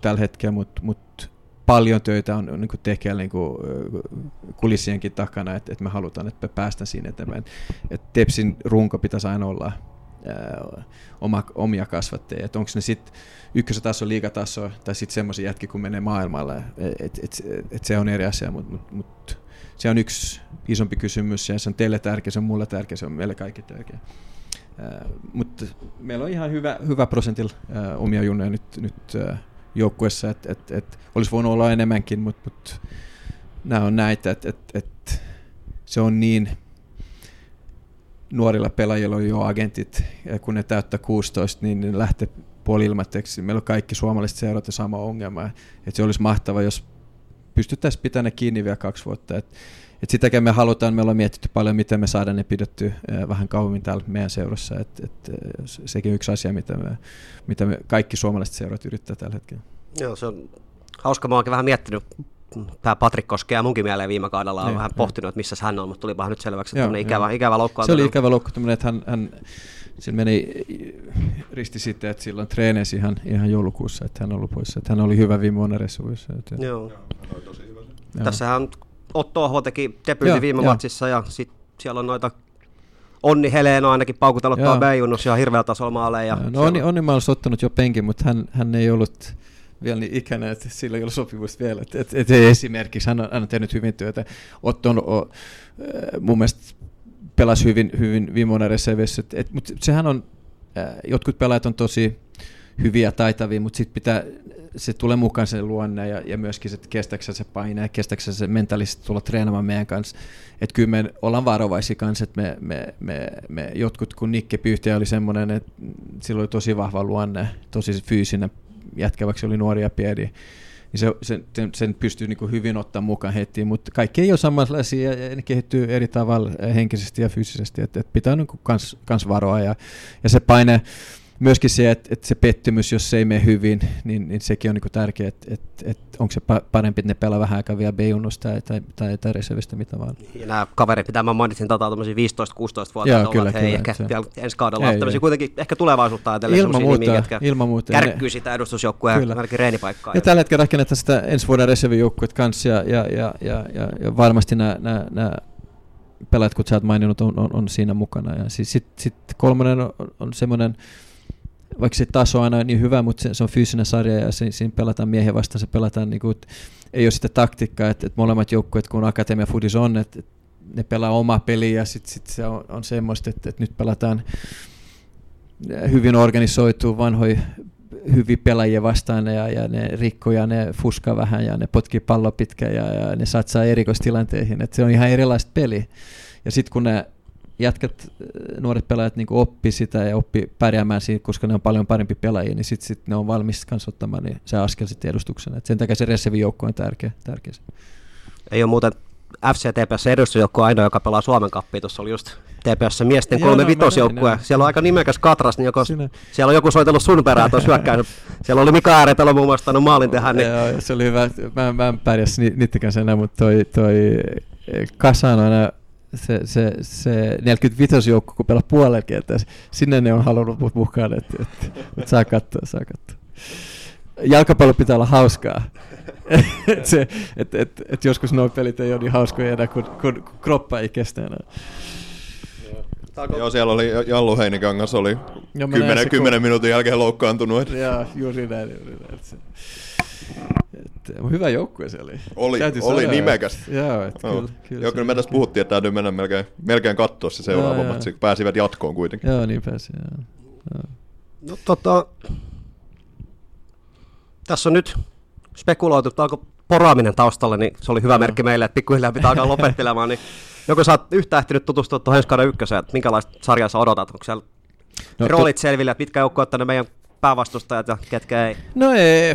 tällä hetkellä, mutta paljon töitä on niin tekeillä niin kulisienkin takana, että me halutaan, että me päästään siinä eteenpäin. Et Tepsin runko pitäisi aina olla omia kasvattajia, että onko ne sitten ykkösetaso, liigataso tai sitten semmoisia jätkiä, kun menee maailmalle, että se on eri asia, mutta se on yksi isompi kysymys ja se on teille tärkeä, se on mulle tärkeä, se on meille kaikki tärkeä. Mutta meillä on ihan hyvä prosentilla omia junneja nyt joukkuessa, että olisi voinut olla enemmänkin, mutta nämä on näitä, että se on niin nuorilla pelaajilla on jo agentit, ja kun ne täyttää 16, niin ne lähtee puoli-ilmatteeksi. Meillä on kaikki suomalaiset seurat ja sama ongelma. Et se olisi mahtavaa, jos pystyttäisiin pitämään kiinni vielä 2 vuotta. Et sitäkin me halutaan, me ollaan mietitty paljon, miten me saadaan ne pidettyä vähän kauemmin täällä meidän seurassa. Et sekin on yksi asia, mitä me kaikki suomalaiset seurat yrittää tällä hetkellä. Joo, se on hauska. Mä oonkin vähän miettinyt. Tämä Patrik Koskea munkin mieleen viime kaudella on vähän pohtinut, että missä hän on, mutta tulipahan nyt selväksi, että ikävä loukkaantuminen. Se oli ikävä loukkaantuminen, että hän meni risti sitten, että silloin treenesi ihan joulukuussa, että hän on ollut poissa. Että hän oli hyvä viime vuonna resuissa. Joo. Tässähän Otto Ohvo teki debyytin viime matsissa ja sitten siellä on noita Onni Helena ainakin paukutellut tuolla B-junnossa ihan hirveällä tasolla maaleen. Ja no Onni mä olisin ottanut jo penkin, mutta hän ei ollut vielä niin ikänä, että sillä ei ole sopivusta vielä. Et esimerkiksi hän on tehnyt hyvin työtä. Otto on mun mielestä pelasi hyvin viime vuonna reservissä. Mutta sehän on, jotkut pelaajat on tosi hyviä ja taitavia, mutta sitten pitää, se tulee mukaan sen luonne ja myöskin se, kestääksä se paine ja kestääksä se mentaalisesti tulla treenaamaan meidän kanssa. Että kyllä me ollaan varovaisia kanssa, että me jotkut, kun Nikke Pyhtiä oli semmoinen, että sillä oli tosi vahva luonne, tosi fyysinen jätkäväksi oli nuoria pieniä, niin sen pystyy niin kuin hyvin ottaa mukaan heti, mutta kaikki ei ole samanlaisia ja ne kehittyy eri tavalla henkisesti ja fyysisesti, että pitää niin kuin kans varoa ja se paine, myöskin se, että se pettymys, jos se ei mene hyvin, niin sekin on niin kuin tärkeää, että onko se parempi, että ne pelaa vähän aikaa vielä B-junnosta tai reservistä mitä vaan. Ja nämä kaverit, mitä mä mainitsin, tätä on 15-16-vuotiaat ovat, hei ehkä vielä ensi kaudella on tämmöisiä kuitenkin ehkä tulevaisuutta ajatellen sellaisia nimiä, ketkä kärkkyy sitä edustusjoukkueen ainakin reenipaikkaa. Ja tällä hetkellä rakennetaan sitä ensi vuoden reservijoukkuet kanssa ja varmasti nämä pelaajat, kun sä oot maininnut, on siinä mukana. Ja sitten kolmonen on semmoinen, vaikka se taso aina on niin hyvä, mutta se on fyysinen sarja ja siinä pelataan miehen vastaan, se pelataan niin kuin, ei ole sitä taktiikkaa, että molemmat joukkueet, kun akatemia foodis on, että ne pelaa omaa peliä ja sitten se on semmoista, että nyt pelataan hyvin organisoituu vanhoja hyviä pelaajia vastaan ja ne rikkoja, ne fuskaa vähän ja ne potkii palloa pitkään ja ne satsaa erikoistilanteihin, että se on ihan erilaista peliä ja sitten kun ne jätkät, nuoret pelaajat niin oppii sitä ja oppii pärjäämään siitä, koska ne on paljon parempi pelaajia, niin sitten ne on valmis kanssa ottamaan niin se askel sitten edustuksena. Et sen takia se reservijoukko on tärkeä. Ei ole muuten FC-TPS edustusjoukko ainoa, joka pelaa Suomen kappia. Tuossa oli just TPS miesten 3-5-joukkue. Siellä on aika nimekäs katras, niin siellä on joku soitellut sun perään tuossa hyökkäys. Siellä oli Mika Ääretalo muun muassa tainnut maalin tehdä. Niin. Joo, se oli hyvä. Mä en pärjäs niiden kanssa enää, mutta toi Kasan aina se 45-joukko, kun pelaa puolella kentässä, sinne ne on halunnut mut mukaan, että saa katsoa. Jalkapallo pitää olla hauskaa. Et joskus nuo pelit ei ole niin hauskoja enää, kun kroppa ei kestä enää. Joo, siellä oli Jallu Heinikangas, oli 10 minuutin jälkeen loukkaantunut. Joo, juuri näin. Hyvä joukkue se oli. Oli nimekäs. Joo, kyllä. Joo, kyllä me tässä puhuttiin, että täytyy mennä melkein katsoa se seuraava matsi. Pääsivät jatkoon kuitenkin. Joo, niin pääsi. Joo. No tässä on nyt spekuloitu, että alkoi poraaminen taustalle, niin se oli hyvä merkki meille, että pikkuhiljaa pitää alkaa lopettelemaan. Niin, joko sä oot yhtä ehtinyt tutustua tuohon ensi kauden ykköseen, että minkälaista sarjaa sä odotat? Onko siellä roolit selville, että mitkä joukkueet tänne meidän päävastustajat ja ketkä ei? No ei.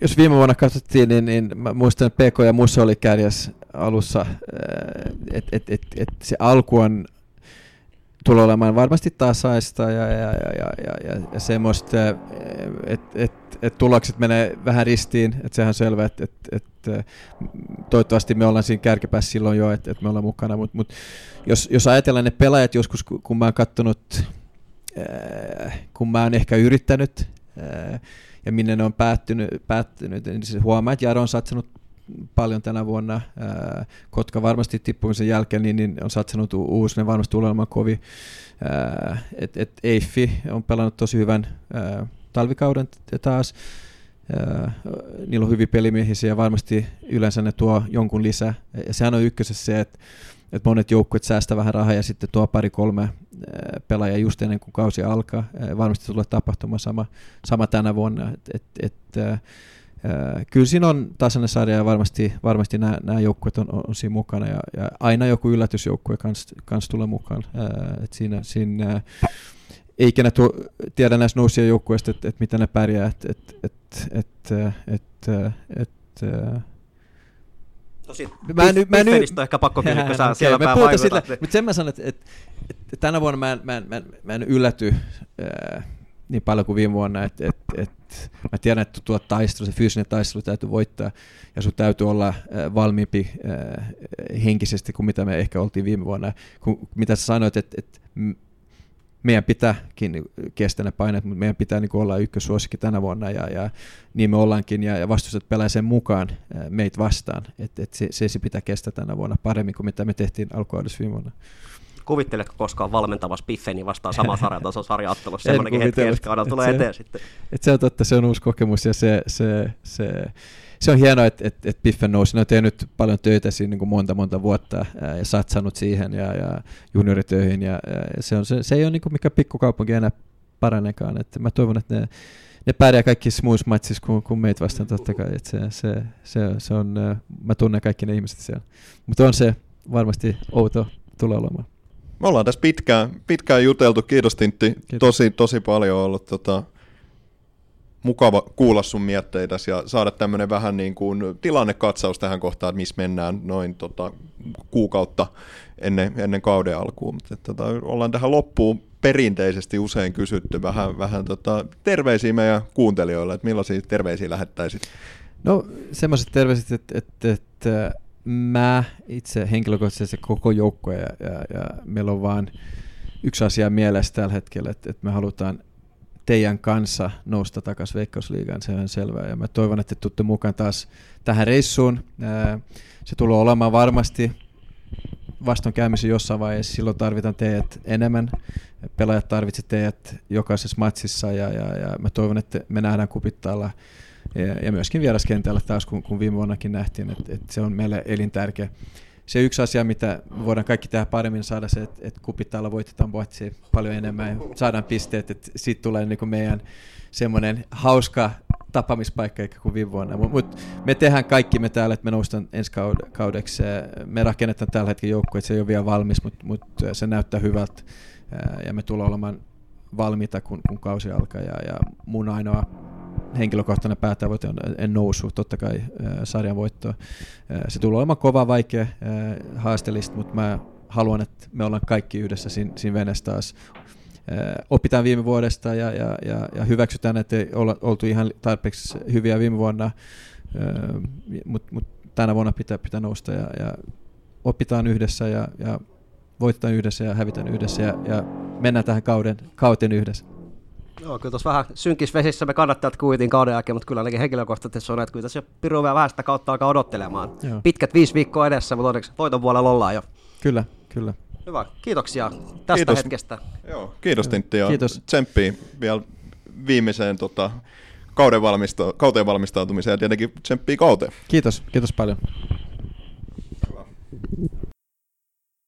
Jos viime vuonna katsottiin, niin mä muistan, että PK ja Musso oli kärjäs alussa, että se alku on tulee olemaan varmasti tasaista ja semmoista, että tulokset menee vähän ristiin, että sehän on selvä, että toivottavasti me ollaan siinä kärkipäässä silloin jo, että me ollaan mukana, mutta jos ajatellaan ne pelaajat joskus, kun mä oon katsonut, kun mä oon ehkä yrittänyt, ja minne ne on päättynyt, niin siis huomaa, että Jaro on satsannut paljon tänä vuonna. Kotka varmasti tippumisen jälkeen niin on satsannut uusi, ne varmasti tulee olemaan kovin. EIF on pelannut tosi hyvän talvikauden taas. Niillä on hyviä pelimiehisiä ja varmasti yleensä ne tuo jonkun lisää. Ja sehän on ykkösessä se, että monet joukkueet säästää vähän rahaa ja sitten tuo 2-3 pelaajaa just ennen kuin kausi alkaa. Varmasti tulee tapahtumaan sama tänä vuonna. Kyllä siinä on tasainen sarja ja varmasti nämä joukkueet on siinä mukana ja aina joku yllätysjoukkue kans tulee mukaan. Siinä ei kenä tiedä näistä nousia joukkueista, että miten ne pärjää. Mä en ehkä pakko kysyä, kun sä siellä pää vaikutat. Mutta sen mä sanon, että tänä vuonna mä en ylläty niin paljon kuin viime vuonna, että mä tiedän, että tuo taistelu, se fyysinen taistelu täytyy voittaa ja sun täytyy olla valmiimpi henkisesti kuin mitä me ehkä oltiin viime vuonna. Mitä sä sanoit, että meidän pitääkin kestää ne paineet, mutta meidän pitää niinku olla ykkössuosikki tänä vuonna ja niin me ollaankin ja vastustajat pelaa sen mukaan meitä vastaan. Se pitää kestää tänä vuonna paremmin kuin mitä me tehtiin alkuaudessa viime vuonna. Kuvitteletko koskaan valmentavassa Piffeni vastaan samaa sarjaottelussa? Semmoinenkin hetki ensi kaudella tulee eteen sitten. Se on totta, se on uusi kokemus ja se on hienoa, että Piffen nousi. Ne on tehnyt paljon töitä siinä niin kuin monta vuotta ja satsannut siihen ja junioritöihin. Ja se ei ole niin kuin mikä pikkukaupunki enää paranekaan. Että mä toivon, että ne pärjää kaikki muissa matsissa kuin meitä vastaan totta kai. Että se on, mä tunnen kaikki ne ihmiset siellä. Mutta on se varmasti outo tulee olemaan. Me ollaan tässä pitkään juteltu. Kiitos Tintti. Kiitos. Tosi paljon on ollut mukava kuulla sun mietteitäsi ja saada tämmöinen vähän niin kuin tilannekatsaus tähän kohtaan, että missä mennään noin kuukautta ennen kauden alkuun. Ollaan tähän loppuun perinteisesti usein kysytty vähän terveisiä meidän kuuntelijoille, että millaisia terveisiä lähettäisit? No semmoiset terveiset, että mä itse henkilökohtaisesti koko joukko ja meillä on vaan yksi asia mielessä tällä hetkellä, että me halutaan teidän kanssa nousta takaisin Veikkausliigaan, se on selvää. Ja mä toivon, että tuutte mukaan taas tähän reissuun. Se tulee olemaan varmasti vastoinkäymisiä jossain vaiheessa. Silloin tarvitaan teidät enemmän. Pelaajat tarvitsevat teidät jokaisessa matsissa ja mä toivon, että me nähdään kupittaalla ja myöskin vieraskentällä taas, kun viime vuonnakin nähtiin, että se on meille elintärkeä. Se yksi asia, mitä voidaan kaikki tehdä paremmin, saada se, että kupittaalla voitetaan boitsia paljon enemmän ja saadaan pisteet, että siitä tulee niin kuin meidän semmoinen hauska tapaamispaikka eikä kuin viime vuonna. Mutta me tehdään kaikki me täällä, että me noustaan ensi kaudeksi. Me rakennetaan tällä hetkellä joukkue, että se ei ole vielä valmis, mutta se näyttää hyvältä ja me tullaan olemaan valmiita, kun kausi alkaa ja mun ainoa henkilökohtainen päätavoite on nousu, totta kai sarjan voittoa. Se tulee olemaan kova, vaikea, haasteellista, mutta mä haluan, että me ollaan kaikki yhdessä siinä veneessä taas. Opitaan viime vuodesta ja hyväksytään, että ei oltu ihan tarpeeksi hyviä viime vuonna, mutta tänä vuonna pitää nousta ja opitaan yhdessä ja voitetaan yhdessä ja hävitään yhdessä ja mennään tähän kauteen yhdessä. Joo, kyllä tuossa vähän synkissä vesissä me kannattajat kuitiin kauden jälkeen, mutta kyllä ainakin henkilökohtaisesti on, että kyllä tässä jo piru vähän sitä kautta alkaa odottelemaan. Joo. Pitkät 5 viikkoa edessä, mutta onneksi voiton puolella ollaan jo. Kyllä. Hyvä, kiitoksia tästä hetkestä. Joo, kiitos Tintti ja tsemppiä vielä viimeiseen kauteen valmistautumiseen ja tietenkin tsemppiä kauteen. Kiitos paljon. Hyvä.